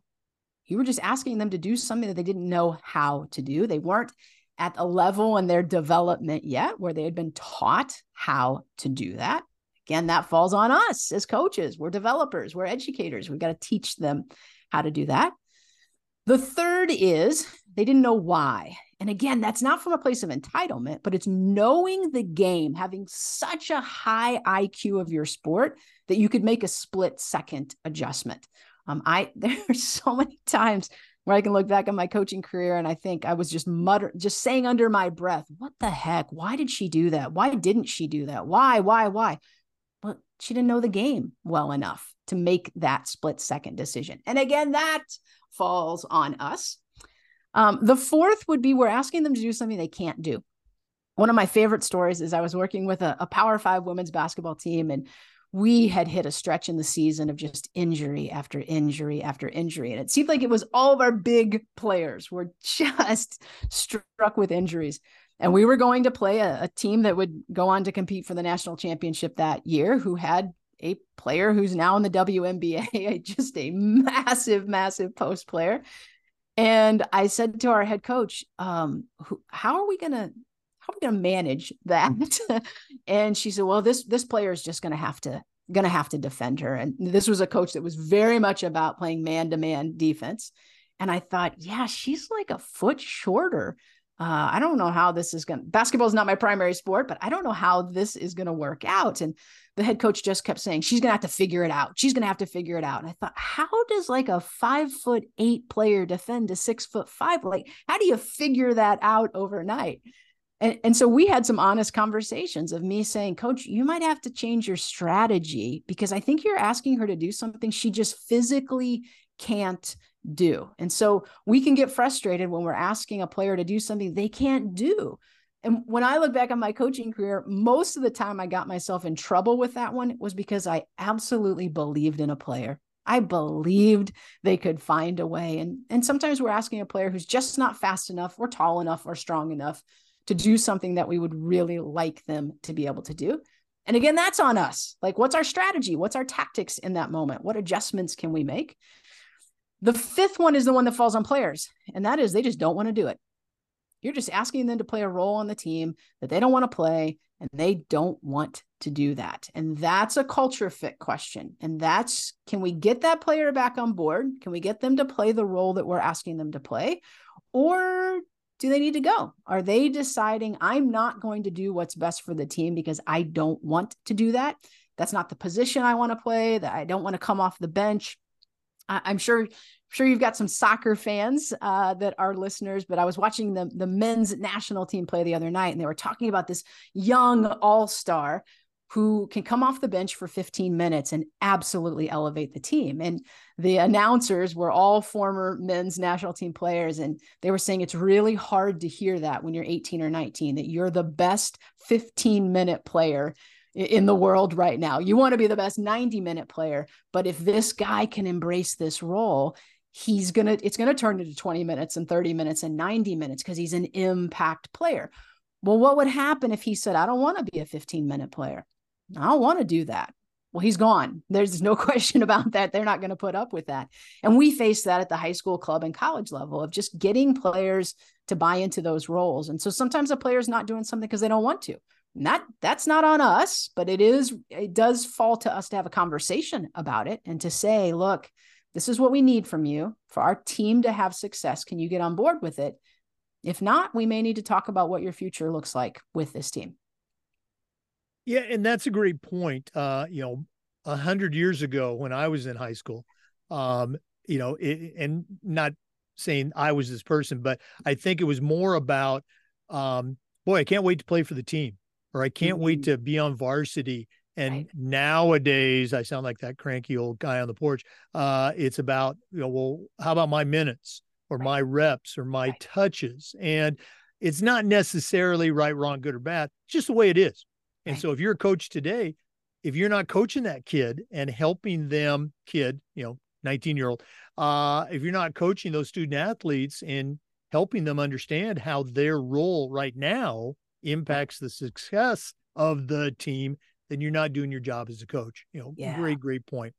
You were just asking them to do something that they didn't know how to do. They weren't at a level in their development yet where they had been taught how to do that. Again, that falls on us as coaches. We're developers, we're educators. We've got to teach them how to do that. The third is they didn't know why. And again, that's not from a place of entitlement, but it's knowing the game, having such a high I Q of your sport that you could make a split second adjustment. Um, I, there are so many times where I can look back on my coaching career and I think I was just mutter, just saying under my breath, what the heck? Why did she do that? Why didn't she do that? Why, why, why? Well, she didn't know the game well enough to make that split second decision. And again, that falls on us. Um, the fourth would be, we're asking them to do something they can't do. One of my favorite stories is I was working with a, a Power Five women's basketball team, and we had hit a stretch in the season of just injury after injury after injury. And it seemed like it was all of our big players were just struck with injuries. And we were going to play a, a team that would go on to compete for the national championship that year, who had a player who's now in the W N B A, just a massive, massive post player. And I said to our head coach, um, who, how are we going to How are we going to manage that? And she said, well, this, this player is just going to have to, going to have to defend her. And this was a coach that was very much about playing man-to-man defense. And I thought, yeah, she's like a foot shorter. Uh, I don't know how this is going to, basketball is not my primary sport, but I don't know how this is going to work out. And the head coach just kept saying, she's going to have to figure it out. She's going to have to figure it out. And I thought, how does like a five foot eight player defend a six foot five? Like, how do you figure that out overnight? And, and so we had some honest conversations of me saying, coach, you might have to change your strategy, because I think you're asking her to do something she just physically can't do. And so we can get frustrated when we're asking a player to do something they can't do. And when I look back on my coaching career, most of the time I got myself in trouble with that one was because I absolutely believed in a player. I believed they could find a way. And, and sometimes we're asking a player who's just not fast enough or tall enough or strong enough to do something that we would really like them to be able to do. And again, that's on us. Like, what's our strategy? What's our tactics in that moment? What adjustments can we make? The fifth one is the one that falls on players, and that is they just don't want to do it. You're just asking them to play a role on the team that they don't want to play, and they don't want to do that. And that's a culture fit question. And that's, can we get that player back on board? Can we get them to play the role that we're asking them to play? Or do they need to go? Are they deciding, I'm not going to do what's best for the team because I don't want to do that? That's not the position I want to play, that I don't want to come off the bench. I- I'm sure, sure you've got some soccer fans uh, that are listeners, but I was watching the, the men's national team play the other night, and they were talking about this young all-star who can come off the bench for fifteen minutes and absolutely elevate the team. And the announcers were all former men's national team players, and they were saying it's really hard to hear that when you're eighteen or nineteen, that you're the best fifteen-minute player in the world right now. You want to be the best ninety-minute player, but if this guy can embrace this role, he's gonna, it's going to turn into twenty minutes and thirty minutes and ninety minutes because he's an impact player. Well, what would happen if he said, I don't want to be a fifteen-minute player? I don't want to do that. Well, he's gone. There's no question about that. They're not going to put up with that. And we face that at the high school, club, and college level of just getting players to buy into those roles. And so sometimes a player's not doing something because they don't want to. And that, that's not on us, but it is, it does fall to us to have a conversation about it and to say, look, this is what we need from you for our team to have success. Can you get on board with it? If not, we may need to talk about what your future looks like with this team. Yeah, and that's a great point. Uh, you know, a hundred years ago when I was in high school, um, you know, it, and not saying I was this person, but I think it was more about, um, boy, I can't wait to play for the team. or I can't mm-hmm. wait to be on varsity. And right. nowadays, I sound like that cranky old guy on the porch. Uh, it's about, you know, well, how about my minutes or right. my reps or my right. touches? And it's not necessarily right, wrong, good or bad, just the way it is. And right. so if you're a coach today, if you're not coaching that kid and helping them, kid, you know, nineteen-year-old, uh, if you're not coaching those student athletes and helping them understand how their role right now impacts the success of the team, then you're not doing your job as a coach. You know, yeah. great, great point.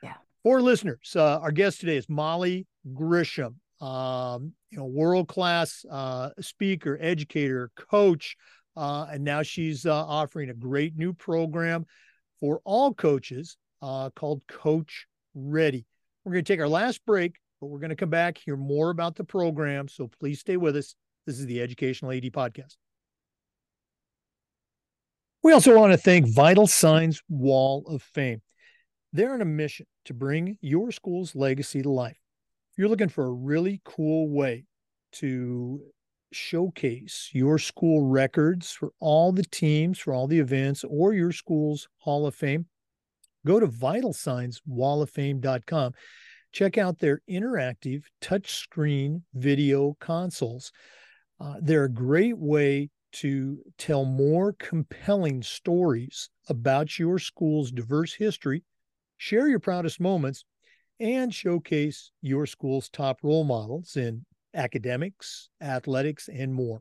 Yeah. For listeners, uh, our guest today is Molly Grisham, um, you know, world-class uh, speaker, educator, coach, uh, and now she's uh, offering a great new program for all coaches uh, called Coach Ready. We're going to take our last break, but we're going to come back, hear more about the program. So please stay with us. This is the Educational A D Podcast. We also want to thank Vital Signs Wall of Fame. They're on a mission to bring your school's legacy to life. If you're looking for a really cool way to showcase your school records for all the teams, for all the events, or your school's Hall of Fame, go to vital signs wall of fame dot com. Check out their interactive touchscreen video consoles. Uh, they're a great way to tell more compelling stories about your school's diverse history, share your proudest moments, and showcase your school's top role models in academics, athletics, and more.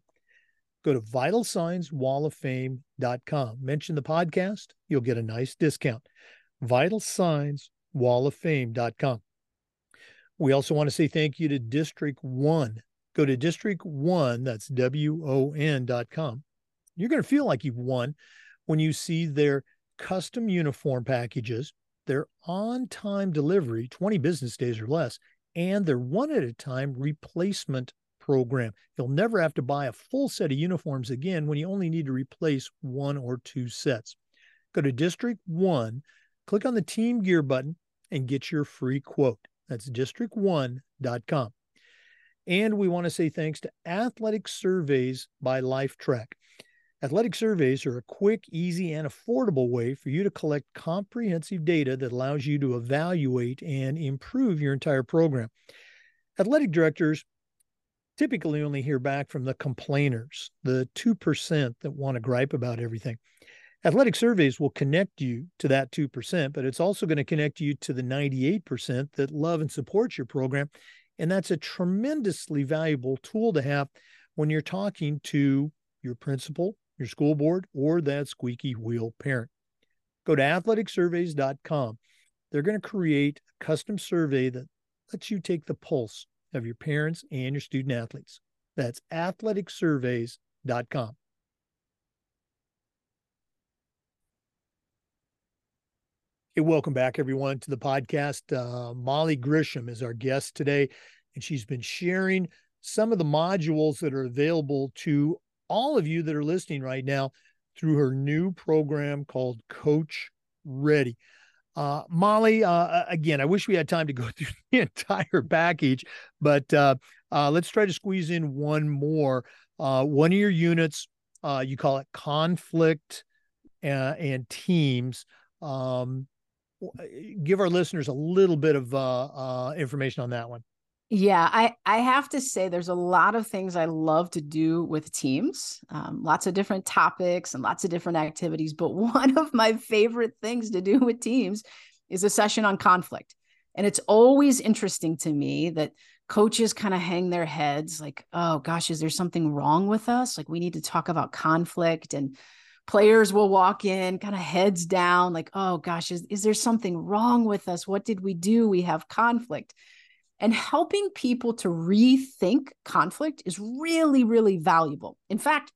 Go to vital signs wall of fame dot com. Mention the podcast. You'll get a nice discount. vital signs wall of fame dot com. We also want to say thank you to District One. Go to District One, that's W O N dot com. You're going to feel like you've won when you see their custom uniform packages, their on-time delivery, twenty business days or less, and their one-at-a-time replacement program. You'll never have to buy a full set of uniforms again when you only need to replace one or two sets. Go to District One, click on the Team Gear button, and get your free quote. That's district one dot com. And we want to say thanks to Athletic Surveys by Lifetrack. Athletic Surveys are a quick, easy, and affordable way for you to collect comprehensive data that allows you to evaluate and improve your entire program. Athletic directors typically only hear back from the complainers, the two percent that want to gripe about everything. Athletic Surveys will connect you to that two percent, but it's also going to connect you to the ninety-eight percent that love and support your program. And that's a tremendously valuable tool to have when you're talking to your principal, your school board, or that squeaky wheel parent. Go to athletic surveys dot com. They're going to create a custom survey that lets you take the pulse of your parents and your student athletes. That's athletic surveys dot com. Hey, welcome back, everyone, to the podcast. Uh, Molly Grisham is our guest today, and she's been sharing some of the modules that are available to all of you that are listening right now through her new program called Coach Ready. Uh, Molly, uh, again, I wish we had time to go through the entire package, but uh, uh, let's try to squeeze in one more. Uh, one of your units, uh, you call it Conflict uh, and Teams. Um, Give our listeners a little bit of uh, uh, information on that one. Yeah, I, I have to say there's a lot of things I love to do with teams, um, lots of different topics and lots of different activities. But one of my favorite things to do with teams is a session on conflict. And it's always interesting to me that coaches kind of hang their heads like, oh, gosh, is there something wrong with us? Like, we need to talk about conflict. And players will walk in kind of heads down like, oh gosh, is, is there something wrong with us? What did we do? We have conflict. And helping people to rethink conflict is really, really valuable. In fact,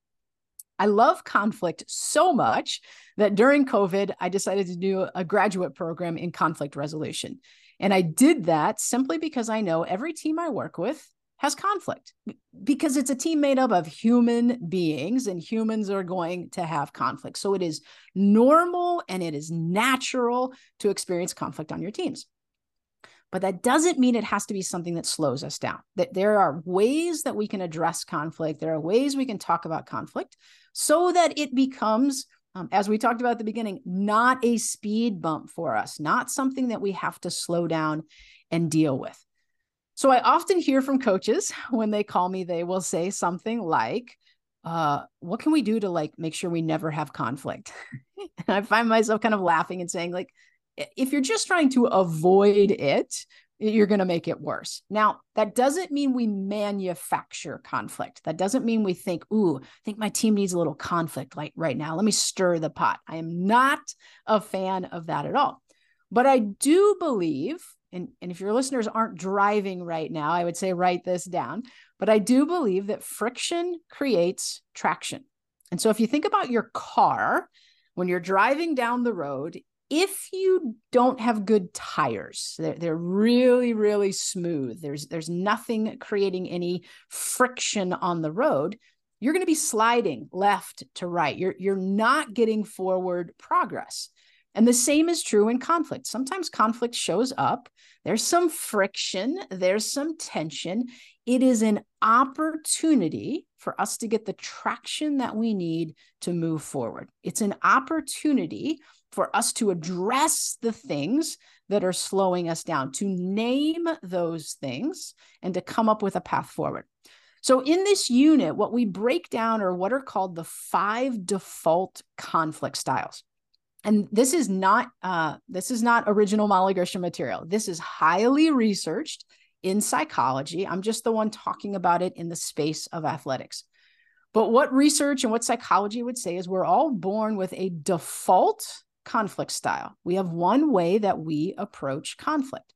I love conflict so much that during COVID, I decided to do a graduate program in conflict resolution. And I did that simply because I know every team I work with has conflict, because it's a team made up of human beings, and humans are going to have conflict. So it is normal and it is natural to experience conflict on your teams. But that doesn't mean it has to be something that slows us down. That there are ways that we can address conflict. There are ways we can talk about conflict so that it becomes, um, as we talked about at the beginning, not a speed bump for us, not something that we have to slow down and deal with. So I often hear from coaches when they call me, they will say something like, uh, what can we do to like make sure we never have conflict? And I find myself kind of laughing and saying like, if you're just trying to avoid it, you're going to make it worse. Now, that doesn't mean we manufacture conflict. That doesn't mean we think, ooh, I think my team needs a little conflict like right now. Let me stir the pot. I am not a fan of that at all. But I do believe, and, and if your listeners aren't driving right now, I would say write this down, but I do believe that friction creates traction. And so if you think about your car, when you're driving down the road, if you don't have good tires, they're, they're really, really smooth. There's, there's nothing creating any friction on the road. You're going to be sliding left to right. You're, you're not getting forward progress. And the same is true in conflict. Sometimes conflict shows up. There's some friction. There's some tension. It is an opportunity for us to get the traction that we need to move forward. It's an opportunity for us to address the things that are slowing us down, to name those things, and to come up with a path forward. So in this unit, what we break down are what are called the five default conflict styles. And this is not uh, this is not original Molly Grisham material. This is highly researched in psychology. I'm just the one talking about it in the space of athletics. But what research and what psychology would say is we're all born with a default conflict style. We have one way that we approach conflict.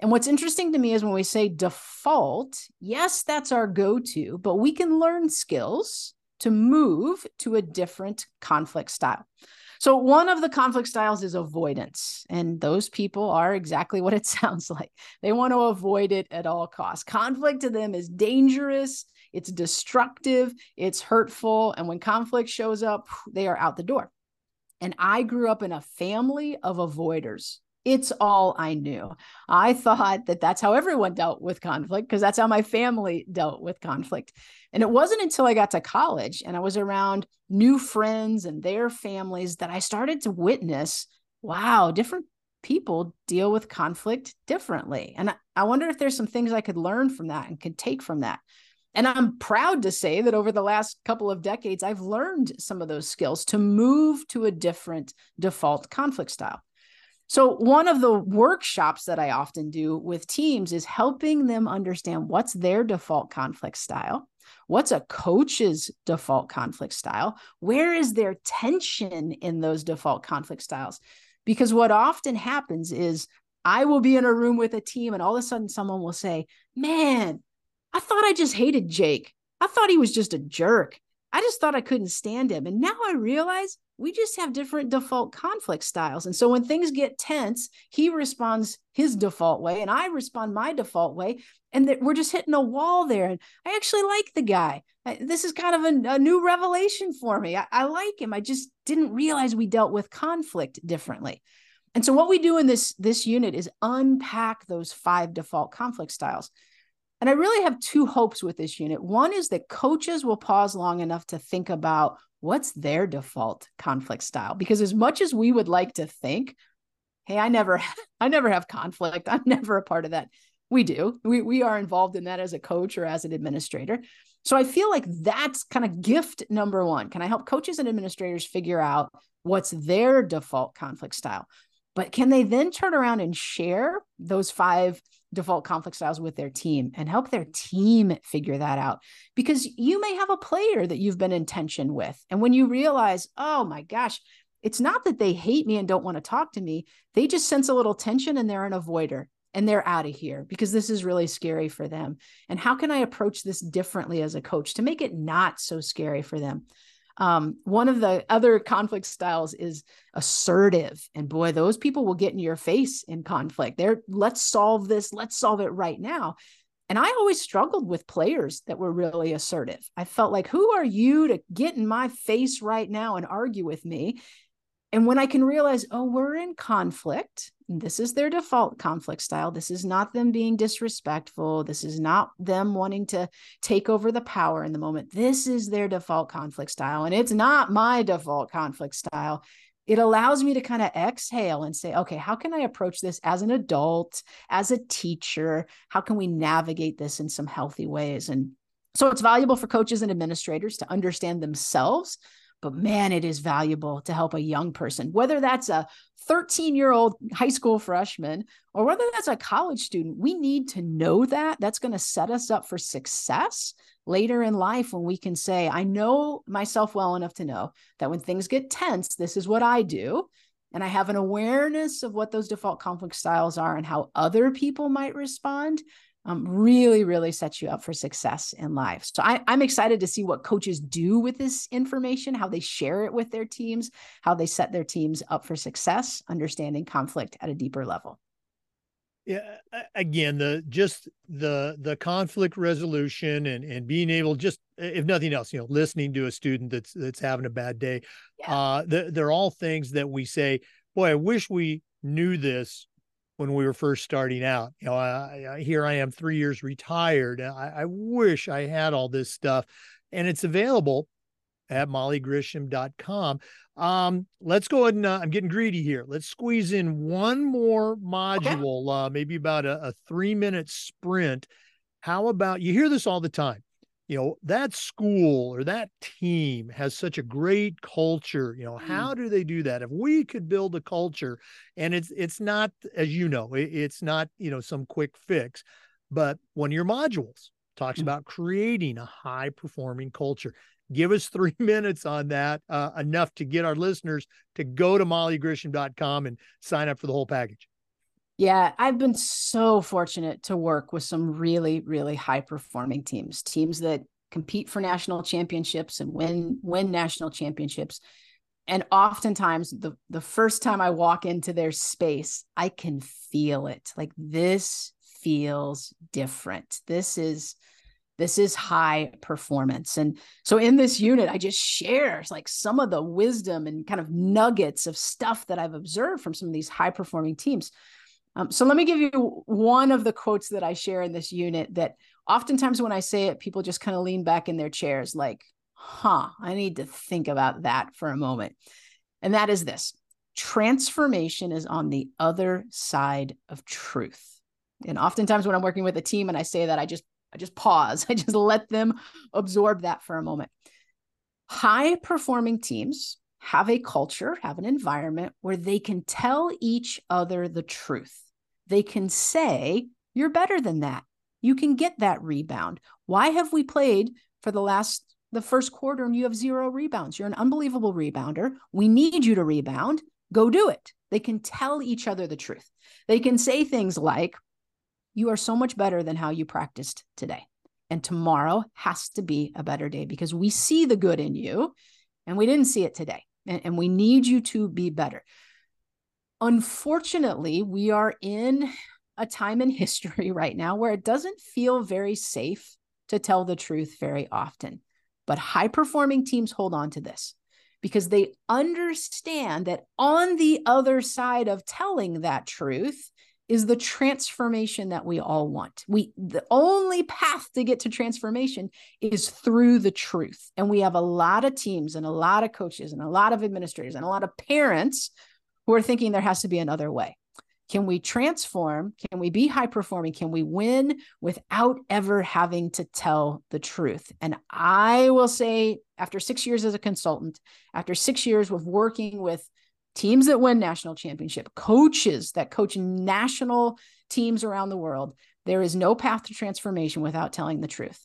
And what's interesting to me is when we say default, yes, that's our go-to, but we can learn skills to move to a different conflict style. So one of the conflict styles is avoidance, and those people are exactly what it sounds like. They want to avoid it at all costs. Conflict to them is dangerous, it's destructive, it's hurtful, and when conflict shows up, they are out the door. And I grew up in a family of avoiders. It's all I knew. I thought that that's how everyone dealt with conflict because that's how my family dealt with conflict. And it wasn't until I got to college and I was around new friends and their families that I started to witness, wow, different people deal with conflict differently. And I wonder if there's some things I could learn from that and could take from that. And I'm proud to say that over the last couple of decades, I've learned some of those skills to move to a different default conflict style. So one of the workshops that I often do with teams is helping them understand what's their default conflict style, what's a coach's default conflict style, where is their tension in those default conflict styles? Because what often happens is I will be in a room with a team and all of a sudden someone will say, man, I thought I just hated Jake. I thought he was just a jerk. I just thought I couldn't stand him. And now I realize we just have different default conflict styles. And so when things get tense, he responds his default way and I respond my default way. And that we're just hitting a wall there. And I actually like the guy. I, this is kind of a, a new revelation for me. I, I like him. I just didn't realize we dealt with conflict differently. And so what we do in this, this unit is unpack those five default conflict styles. And I really have two hopes with this unit. One is that coaches will pause long enough to think about what's their default conflict style, because as much as we would like to think, hey, I never, I never have conflict. I'm never a part of that. We do. We, we are involved in that as a coach or as an administrator. So I feel like that's kind of gift number one. Can I help coaches and administrators figure out what's their default conflict style? But can they then turn around and share those five default conflict styles with their team and help their team figure that out? Because you may have a player that you've been in tension with. And when you realize, oh my gosh, it's not that they hate me and don't want to talk to me. They just sense a little tension and they're an avoider and they're out of here because this is really scary for them. And how can I approach this differently as a coach to make it not so scary for them? Um, one of the other conflict styles is assertive. And boy, those people will get in your face in conflict. They're, let's solve this. Let's solve it right now. And I always struggled with players that were really assertive. I felt like, who are you to get in my face right now and argue with me? And when I can realize, oh, we're in conflict, This is their default conflict style. This is not them being disrespectful. This is not them wanting to take over the power in the moment. This is their default conflict style. And it's not my default conflict style. It allows me to kind of exhale and say, okay, how can I approach this as an adult, as a teacher? How can we navigate this in some healthy ways? And so it's valuable for coaches and administrators to understand themselves, but man, it is valuable to help a young person, whether that's a thirteen-year-old high school freshman or whether that's a college student. We need to know that. That's going to set us up for success later in life when we can say, I know myself well enough to know that when things get tense, this is what I do. And I have an awareness of what those default conflict styles are and how other people might respond. Um, really, really sets you up for success in life. So I, I'm excited to see what coaches do with this information, how they share it with their teams, how they set their teams up for success, understanding conflict at a deeper level. Yeah. Again, the, just the, the conflict resolution and, and being able, just, if nothing else, you know, listening to a student that's, that's having a bad day. Yeah. Uh, the, they're all things that we say, boy, I wish we knew this when we were first starting out. You know, I, I, here I am three years retired. I, I wish I had all this stuff, and it's available at Molly Grisham dot com. Um, let's go ahead and uh, I'm getting greedy here. Let's squeeze in one more module, okay. uh, maybe about a, a three minute sprint. How about, you hear this all the time, you know, that school or that team has such a great culture. You know, how do they do that? If we could build a culture, and it's, it's not, as you know, it, it's not, you know, some quick fix, but one of your modules talks about creating a high performing culture. Give us three minutes on that, uh, enough to get our listeners to go to Molly Grisham dot com and sign up for the whole package. Yeah, I've been so fortunate to work with some really, really high-performing teams, teams that compete for national championships and win win national championships. And oftentimes, the, the first time I walk into their space, I can feel it. Like, this feels different. This is... This is high performance. And so in this unit, I just share like some of the wisdom and kind of nuggets of stuff that I've observed from some of these high performing teams. Um, so let me give you one of the quotes that I share in this unit that oftentimes when I say it, people just kind of lean back in their chairs like, huh, I need to think about that for a moment. And that is this: transformation is on the other side of truth. And oftentimes when I'm working with a team and I say that, I just I just pause. I just let them absorb that for a moment. High performing teams have a culture, have an environment where they can tell each other the truth. They can say, you're better than that. You can get that rebound. Why have we played for the last, the first quarter and you have zero rebounds? You're an unbelievable rebounder. We need you to rebound. Go do it. They can tell each other the truth. They can say things like, you are so much better than how you practiced today. And tomorrow has to be a better day because we see the good in you and we didn't see it today. And, and we need you to be better. Unfortunately, we are in a time in history right now where it doesn't feel very safe to tell the truth very often. But high-performing teams hold on to this because they understand that on the other side of telling that truth is the transformation that we all want. We, the only path to get to transformation is through the truth. And we have a lot of teams and a lot of coaches and a lot of administrators and a lot of parents who are thinking there has to be another way. Can we transform? Can we be high performing? Can we win without ever having to tell the truth? And I will say, after six years as a consultant, after six years of working with teams that win national championship, coaches that coach national teams around the world, there is no path to transformation without telling the truth.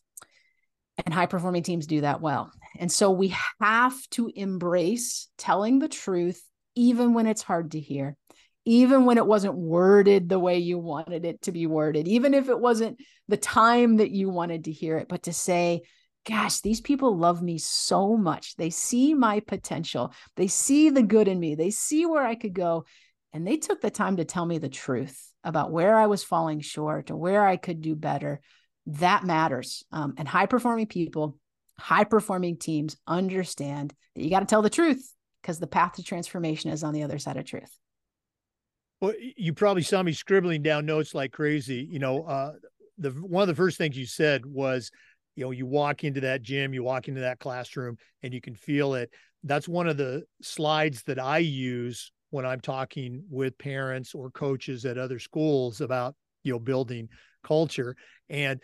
And high-performing teams do that well. And so we have to embrace telling the truth, even when it's hard to hear, even when it wasn't worded the way you wanted it to be worded, even if it wasn't the time that you wanted to hear it, but to say, gosh, these people love me so much. They see my potential. They see the good in me. They see where I could go. And they took the time to tell me the truth about where I was falling short or where I could do better. That matters. Um, and high-performing people, high-performing teams understand that you got to tell the truth because the path to transformation is on the other side of truth. Well, you probably saw me scribbling down notes like crazy. You know, uh, the one of the first things you said was, you know, you walk into that gym, you walk into that classroom, and you can feel it. That's one of the slides that I use when I'm talking with parents or coaches at other schools about, you know, building culture. And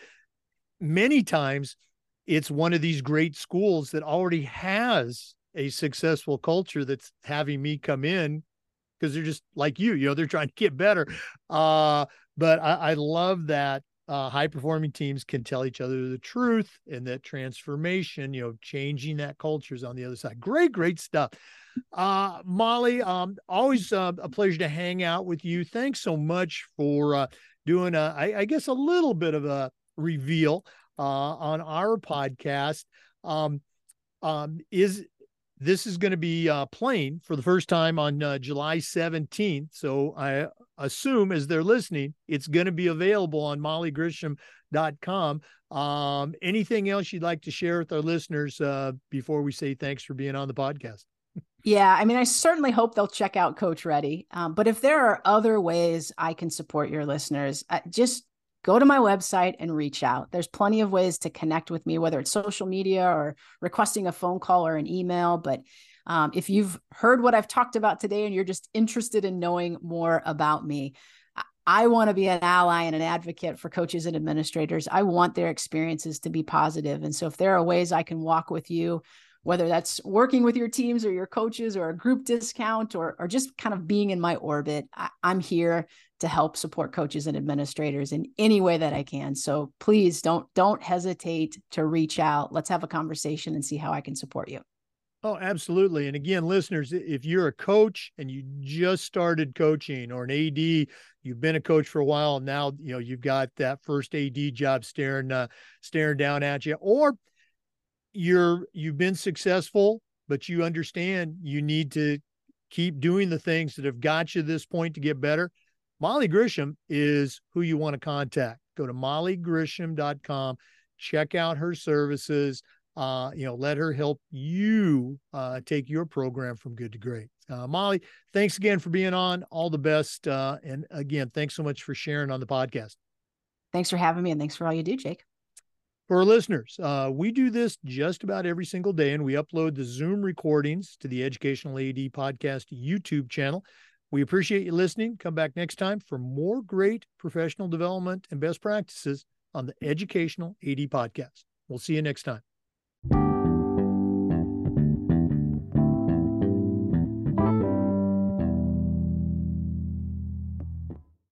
many times it's one of these great schools that already has a successful culture that's having me come in because they're just like you, you know, they're trying to get better. Uh, but I, I love that uh, high-performing teams can tell each other the truth, and that transformation, you know, changing that culture is on the other side. Great, great stuff. Uh, Molly, um, always uh, a pleasure to hang out with you. Thanks so much for uh, doing, a, I, I guess, a little bit of a reveal uh, on our podcast. Um, um, is This is going to be uh, playing for the first time on uh, July seventeenth. So I assume as they're listening, it's going to be available on Molly Grisham dot com. Um, anything else you'd like to share with our listeners uh, before we say thanks for being on the podcast? Yeah, I mean, I certainly hope they'll check out Coach Ready. Um, but if there are other ways I can support your listeners, uh, just go to my website and reach out. There's plenty of ways to connect with me, whether it's social media or requesting a phone call or an email. But um, if you've heard what I've talked about today and you're just interested in knowing more about me, I want to be an ally and an advocate for coaches and administrators. I want their experiences to be positive. And so if there are ways I can walk with you, whether that's working with your teams or your coaches or a group discount or, or just kind of being in my orbit, I, I'm here to help support coaches and administrators in any way that I can. So please don't, don't hesitate to reach out. Let's have a conversation and see how I can support you. Oh, absolutely. And again, listeners, if you're a coach and you just started coaching, or an A D, you've been a coach for a while, and now, you know, you've got that first A D job staring, uh, staring down at you, or you're, you've been successful, but you understand you need to keep doing the things that have got you this point to get better. Molly Grisham is who you want to contact. Go to Molly Grisham dot com, check out her services. Uh, you know, let her help you uh, take your program from good to great. Uh, Molly, thanks again for being on. All the best. Uh, and again, thanks so much for sharing on the podcast. Thanks for having me, and thanks for all you do, Jake. For our listeners, uh, we do this just about every single day, and we upload the Zoom recordings to the Educational A D Podcast YouTube channel. We appreciate you listening. Come back next time for more great professional development and best practices on the Educational A D Podcast. We'll see you next time.